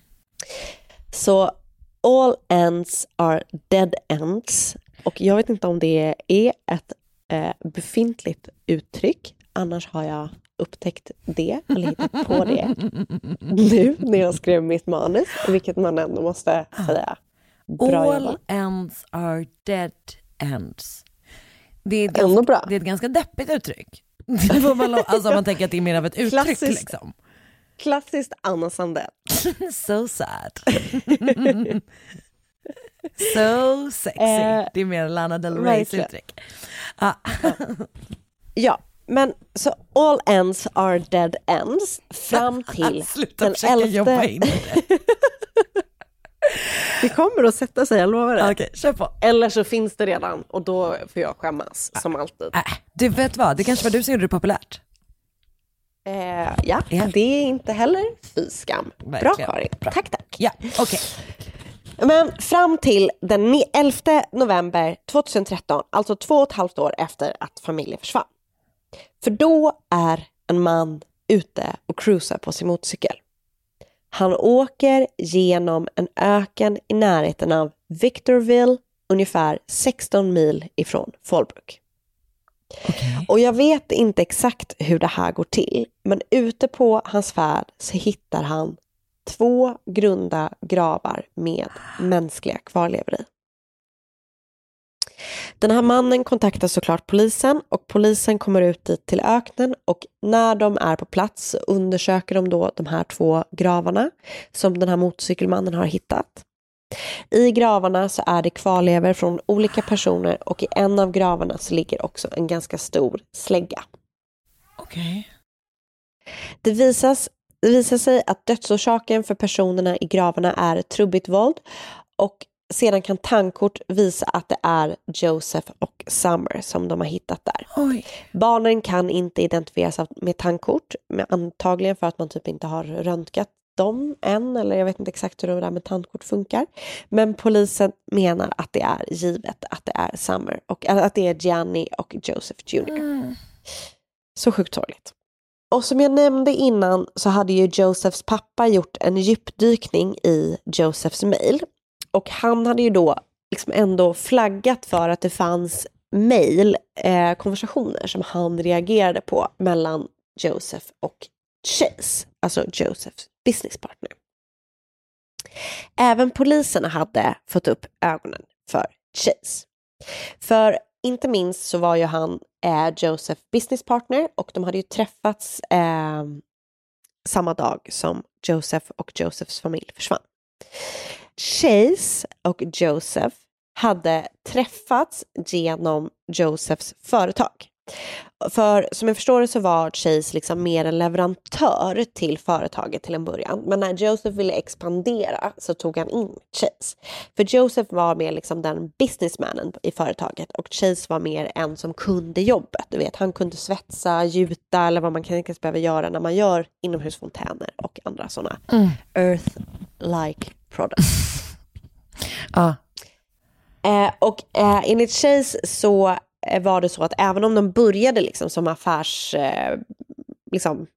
Så... All ends are dead ends. Och jag vet inte om det är ett befintligt uttryck. Annars har jag upptäckt det. Eller hittat på det nu när jag skrev mitt manus. Vilket man ändå måste säga. Bra all jobbat. Ends are dead ends. Det är ett ganska deppigt uttryck. Det får man alltså man tänker att det är mer av ett uttryck. Klassiskt. Liksom. Klassiskt Anna Sandell. So sad. So sexy. Det är mer Lana Del Reys uttryck. Ja, men så all ends are dead ends fram till den 11. Det kommer att sätta sig, jag lovar det. Okej, kör på. Eller så finns det redan och då får jag skämmas som alltid. Du vet vad, det kanske var du som gjorde det populärt. Ja, det är inte heller fyskam. Bra, Karin. Tack. Ja, okay. Men fram till den 11 november 2013, alltså 2,5 år efter att familjen försvann. För då är en man ute och cruisar på sin motorcykel. Han åker genom en öken i närheten av Victorville, ungefär 16 mil ifrån Fallbrook. Okay. Och jag vet inte exakt hur det här går till, men ute på hans färd så hittar han 2 grunda gravar med mänskliga kvarlevor i. Den här mannen kontaktar såklart polisen, och polisen kommer ut dit till öknen, och när de är på plats undersöker de då de här 2 gravarna som den här motorcykelmannen har hittat. I gravarna så är det kvarlevor från olika personer, och i en av gravarna så ligger också en ganska stor slägga. Okej. Det visar sig att dödsorsaken för personerna i gravarna är trubbigt våld, och sedan kan tandkort visa att det är Joseph och Summer som de har hittat där. Oj. Barnen kan inte identifieras med tandkort, antagligen för att man typ inte har röntgat dem än, eller jag vet inte exakt hur det där med tandkort funkar. Men polisen menar att det är givet att det är Summer, och att det är Gianni och Joseph Jr. Mm. Så sjukt sorgligt. Och som jag nämnde innan så hade ju Josephs pappa gjort en djupdykning i Josephs mejl. Och han hade ju då liksom ändå flaggat för att det fanns mejl, konversationer som han reagerade på mellan Joseph och Chase, alltså Josephs businesspartner. Även poliserna hade fått upp ögonen för Chase. För inte minst så var ju han Joseph businesspartner, och de hade ju träffats samma dag som Joseph och Josephs familj försvann. Chase och Joseph hade träffats genom Josephs företag. För som jag förstår det så var Chase liksom mer en leverantör till företaget till en början. Men när Joseph ville expandera så tog han in Chase. För Joseph var mer liksom den businessmannen i företaget, och Chase var mer en som kunde jobbet. Du vet, han kunde svetsa, gjuta eller vad man kan behöva göra när man gör inomhusfontäner och andra sådana earth-like products. Ah. Enligt Chase så var det så att även om de började liksom som affärs liksom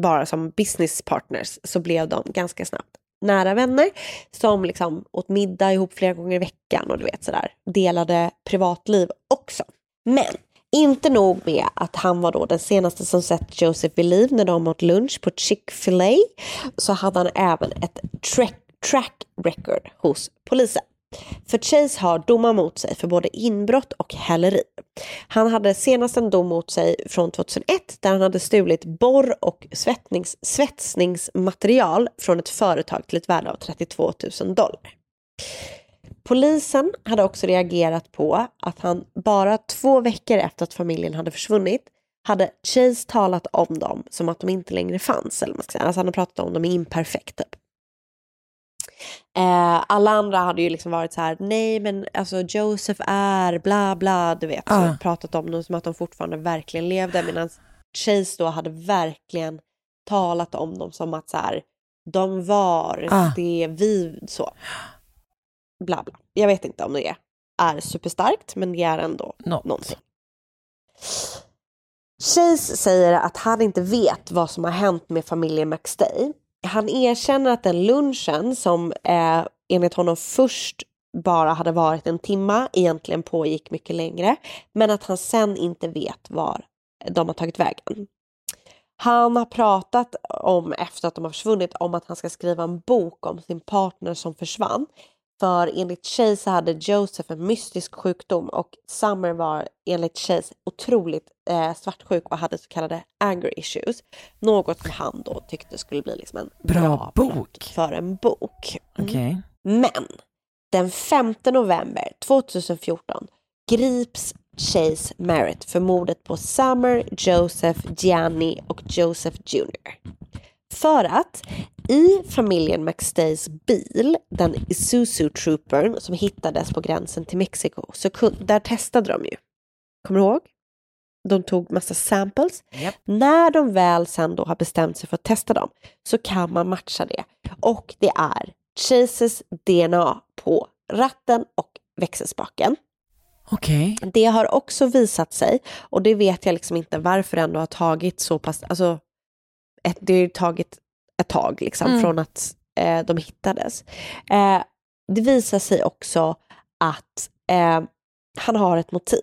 bara som business partners, så blev de ganska snabbt nära vänner som liksom åt middag ihop flera gånger i veckan och du vet sådär, delade privatliv också. Men inte nog med att han var då den senaste som sett Joseph vid liv när de åt lunch på Chick-fil-A, så hade han även ett track record hos polisen. För Chase har domar mot sig för både inbrott och häleri. Han hade senast en dom mot sig från 2001 där han hade stulit borr- och svetsningsmaterial från ett företag till ett värde av $32,000. Polisen hade också reagerat på att han bara 2 veckor efter att familjen hade försvunnit hade Chase talat om dem som att de inte längre fanns. Eller man ska säga. Alltså han hade pratat om dem imperfekt typ. Alla andra hade ju liksom varit så här: nej men alltså Joseph är bla bla, du vet, så pratat om dem som att de fortfarande verkligen levde, medan Chase då hade verkligen talat om dem som att så här, de var det vi så bla bla. Jag vet inte om det är superstarkt, men det är ändå någonting. Chase säger att han inte vet vad som har hänt med familjen McStay. Han erkänner att den lunchen som enligt honom först bara hade varit en timma egentligen pågick mycket längre, men att han sen inte vet var de har tagit vägen. Han har pratat om, efter att de har försvunnit, om att han ska skriva en bok om sin partner som försvann. För enligt Chase så hade Joseph en mystisk sjukdom, och Summer var enligt Chase otroligt svartsjuk och hade så kallade anger issues. Något som han då tyckte skulle bli liksom en bra bok för en bok. Okay. Men den 5 november 2014 grips Chase Merritt för mordet på Summer, Joseph, Gianni och Joseph Jr. För att i familjen McStays bil, den Isuzu Troopern som hittades på gränsen till Mexiko, så där testade de ju. Kommer du ihåg? De tog massa samples. Yep. När de väl sen då har bestämt sig för att testa dem så kan man matcha det. Och det är Chases DNA på ratten och växelspaken. Okej. Okay. Det har också visat sig, och det vet jag liksom inte varför ändå har tagit så pass... Alltså, det har ju tagit ett tag liksom, från att de hittades. det visar sig också att han har ett motiv.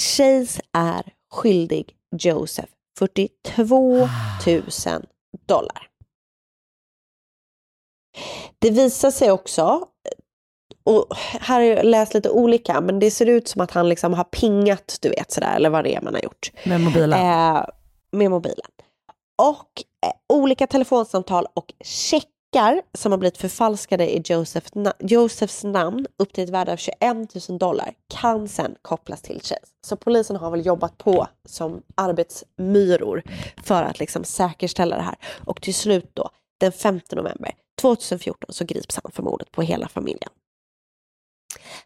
Chase är skyldig Joseph $42,000. Det visar sig också, och här har jag läst lite olika, men det ser ut som att han liksom har pingat, du vet sådär, eller vad det är man har gjort. Med mobilen. Och olika telefonsamtal och checkar som har blivit förfalskade i Josephs namn upp till ett värde av $21,000 kan sen kopplas till Chase. Så polisen har väl jobbat på som arbetsmyror för att liksom säkerställa det här. Och till slut då, den 5 november 2014 så grips han för mordet på hela familjen.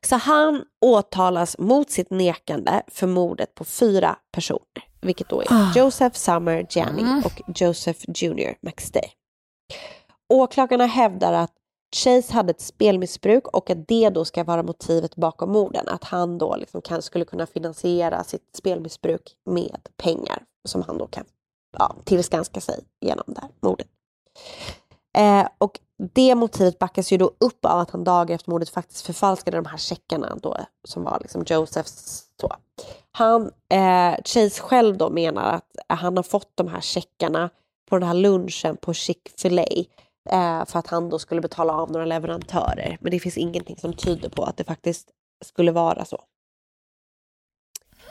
Så han åtalas mot sitt nekande för mordet på 4 personer. Vilket då är Joseph, Summer, Janning och Joseph Jr. McStay. Åklagarna hävdar att Chase hade ett spelmissbruk och att det då ska vara motivet bakom morden. Att han då liksom skulle kunna finansiera sitt spelmissbruk med pengar som han då kan tillskanska sig genom det här mordet. Och det motivet backas ju då upp av att han dagar efter mordet faktiskt förfalskade de här checkarna då, som var liksom Josephs. Så. Chase själv då menar att han har fått de här checkarna på den här lunchen på Chick-fil-A för att han då skulle betala av några leverantörer. Men det finns ingenting som tyder på att det faktiskt skulle vara så.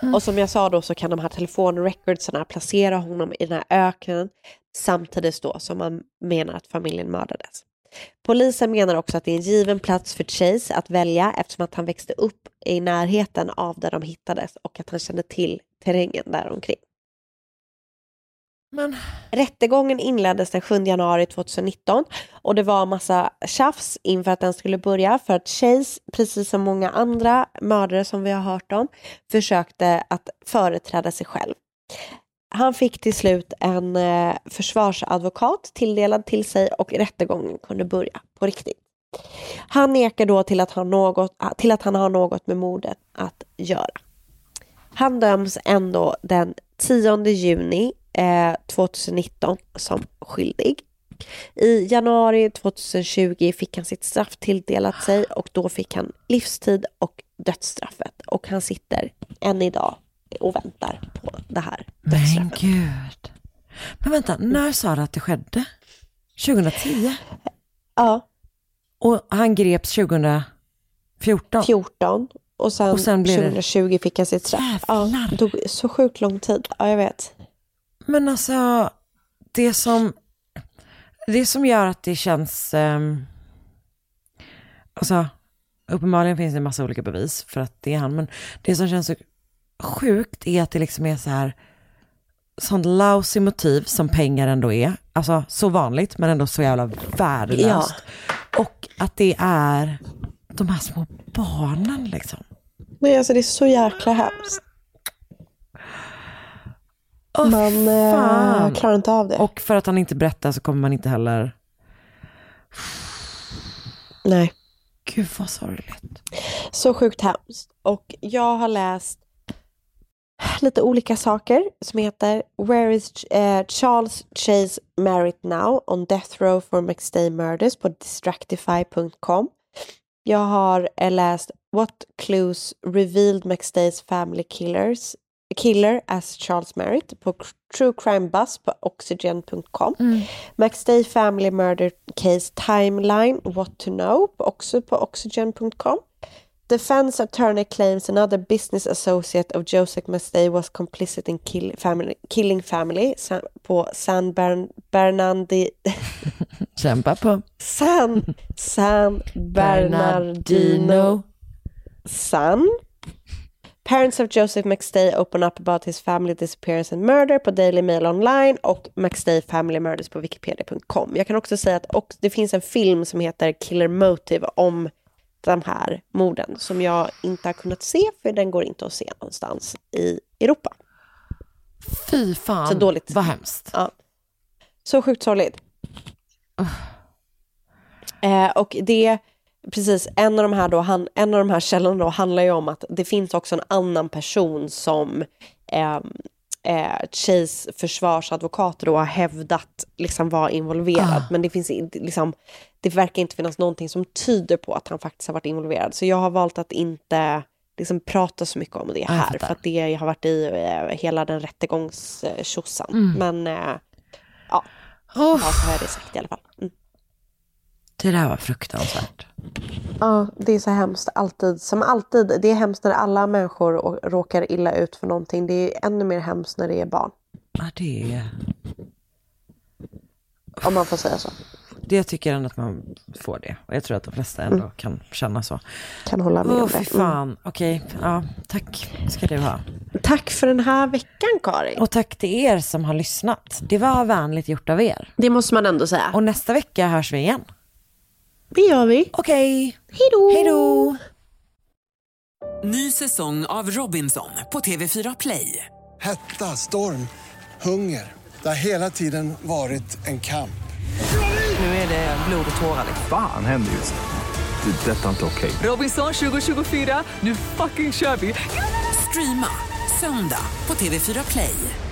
Mm. Och som jag sa då så kan de här telefonrecordsarna placera honom i den här öknen samtidigt då som man menar att familjen mördades. Polisen menar också att det är en given plats för Chase att välja eftersom att han växte upp i närheten av där de hittades och att han kände till terrängen där omkring. Men rättegången inleddes den 7 januari 2019 och det var en massa tjafs inför att den skulle börja för att Chase, precis som många andra mördare som vi har hört om, försökte att företräda sig själv. Han fick till slut en försvarsadvokat tilldelad till sig och rättegången kunde börja på riktigt. Han nekar då till att han har något med mordet att göra. Han döms ändå den 10 juni 2019 som skyldig. I januari 2020 fick han sitt straff tilldelat sig och då fick han livstid och dödsstraffet. Och han sitter än idag och väntar på det här dödsstraffet. Men gud. Men vänta, när sa du att det skedde? 2010? Ja. Och han greps 2014? 14. Och sen 2020 fick han sitt straff. Jävlar. Ja, tog så sjukt lång tid. Ja, jag vet. Men alltså, det som gör att det känns... Alltså, uppenbarligen finns det en massa olika bevis för att det är han. Men det som känns så sjukt är att det liksom är så här... Sånt lousy motiv som pengar ändå är. Alltså, så vanligt men ändå så jävla värdelöst. Ja. Och att det är de här små barnen liksom. Men alltså, det är så jäkla hemskt. Man klarar inte av det. Och för att han inte berättar så kommer man inte heller... Nej. Gud vad sorgligt. Så sjukt hemskt. Och jag har läst lite olika saker som heter Where is Charles Chase married now on death row for McStay murders på distractify.com. Jag har läst What clues revealed McStay's family killer as Charles married på True Crime Buzz på oxygen.com. McStay family murder case timeline what to know också på oxygen.com. Defense attorney claims another business associate of Joseph McStay was complicit in killing family på San Bernardino. Kämpa på. San Bernardino. San. Parents of Joseph McStay open up about his family disappearance and murder på Daily Mail Online och McStay Family Murders på wikipedia.com. Jag kan också säga att det finns en film som heter Killer Motive om de här morden som jag inte har kunnat se för den går inte att se någonstans i Europa. Fy fan, så dåligt. Vad hemskt. Ja. Så sjukt sorgligt. Och det precis, en av de här källorna då handlar ju om att det finns också en annan person som Chase försvarsadvokater då har hävdat liksom var involverad, men det finns inte liksom, det verkar inte finnas någonting som tyder på att han faktiskt har varit involverad, så jag har valt att inte liksom prata så mycket om det här för att det har varit i hela den rättegångstjossan. Men så har jag det sagt i alla fall. Det där var fruktansvärt. Ja, det är så hemskt alltid. Som alltid, det är hemskt när alla människor råkar illa ut för någonting. Det är ännu mer hemskt när det är barn. Ja, det är... Om man får säga så. Det tycker jag att man får det. Och jag tror att de flesta ändå kan känna så. Kan hålla med om det. Fy fan. Okej, ja, tack ska du ha. Tack för den här veckan, Karin. Och tack till er som har lyssnat. Det var vänligt gjort av er. Det måste man ändå säga. Och nästa vecka hörs vi igen. Det gör vi. Okej. Hejdå. Hejdå. Ny säsong av Robinson på TV4 Play. Hetta, storm, hunger. Det har hela tiden varit en kamp. Nu är det blod och tårar. Fan händer just nu. Det är detta inte okej. Robinson 2024. Nu fucking kör vi. Streama söndag på TV4 Play.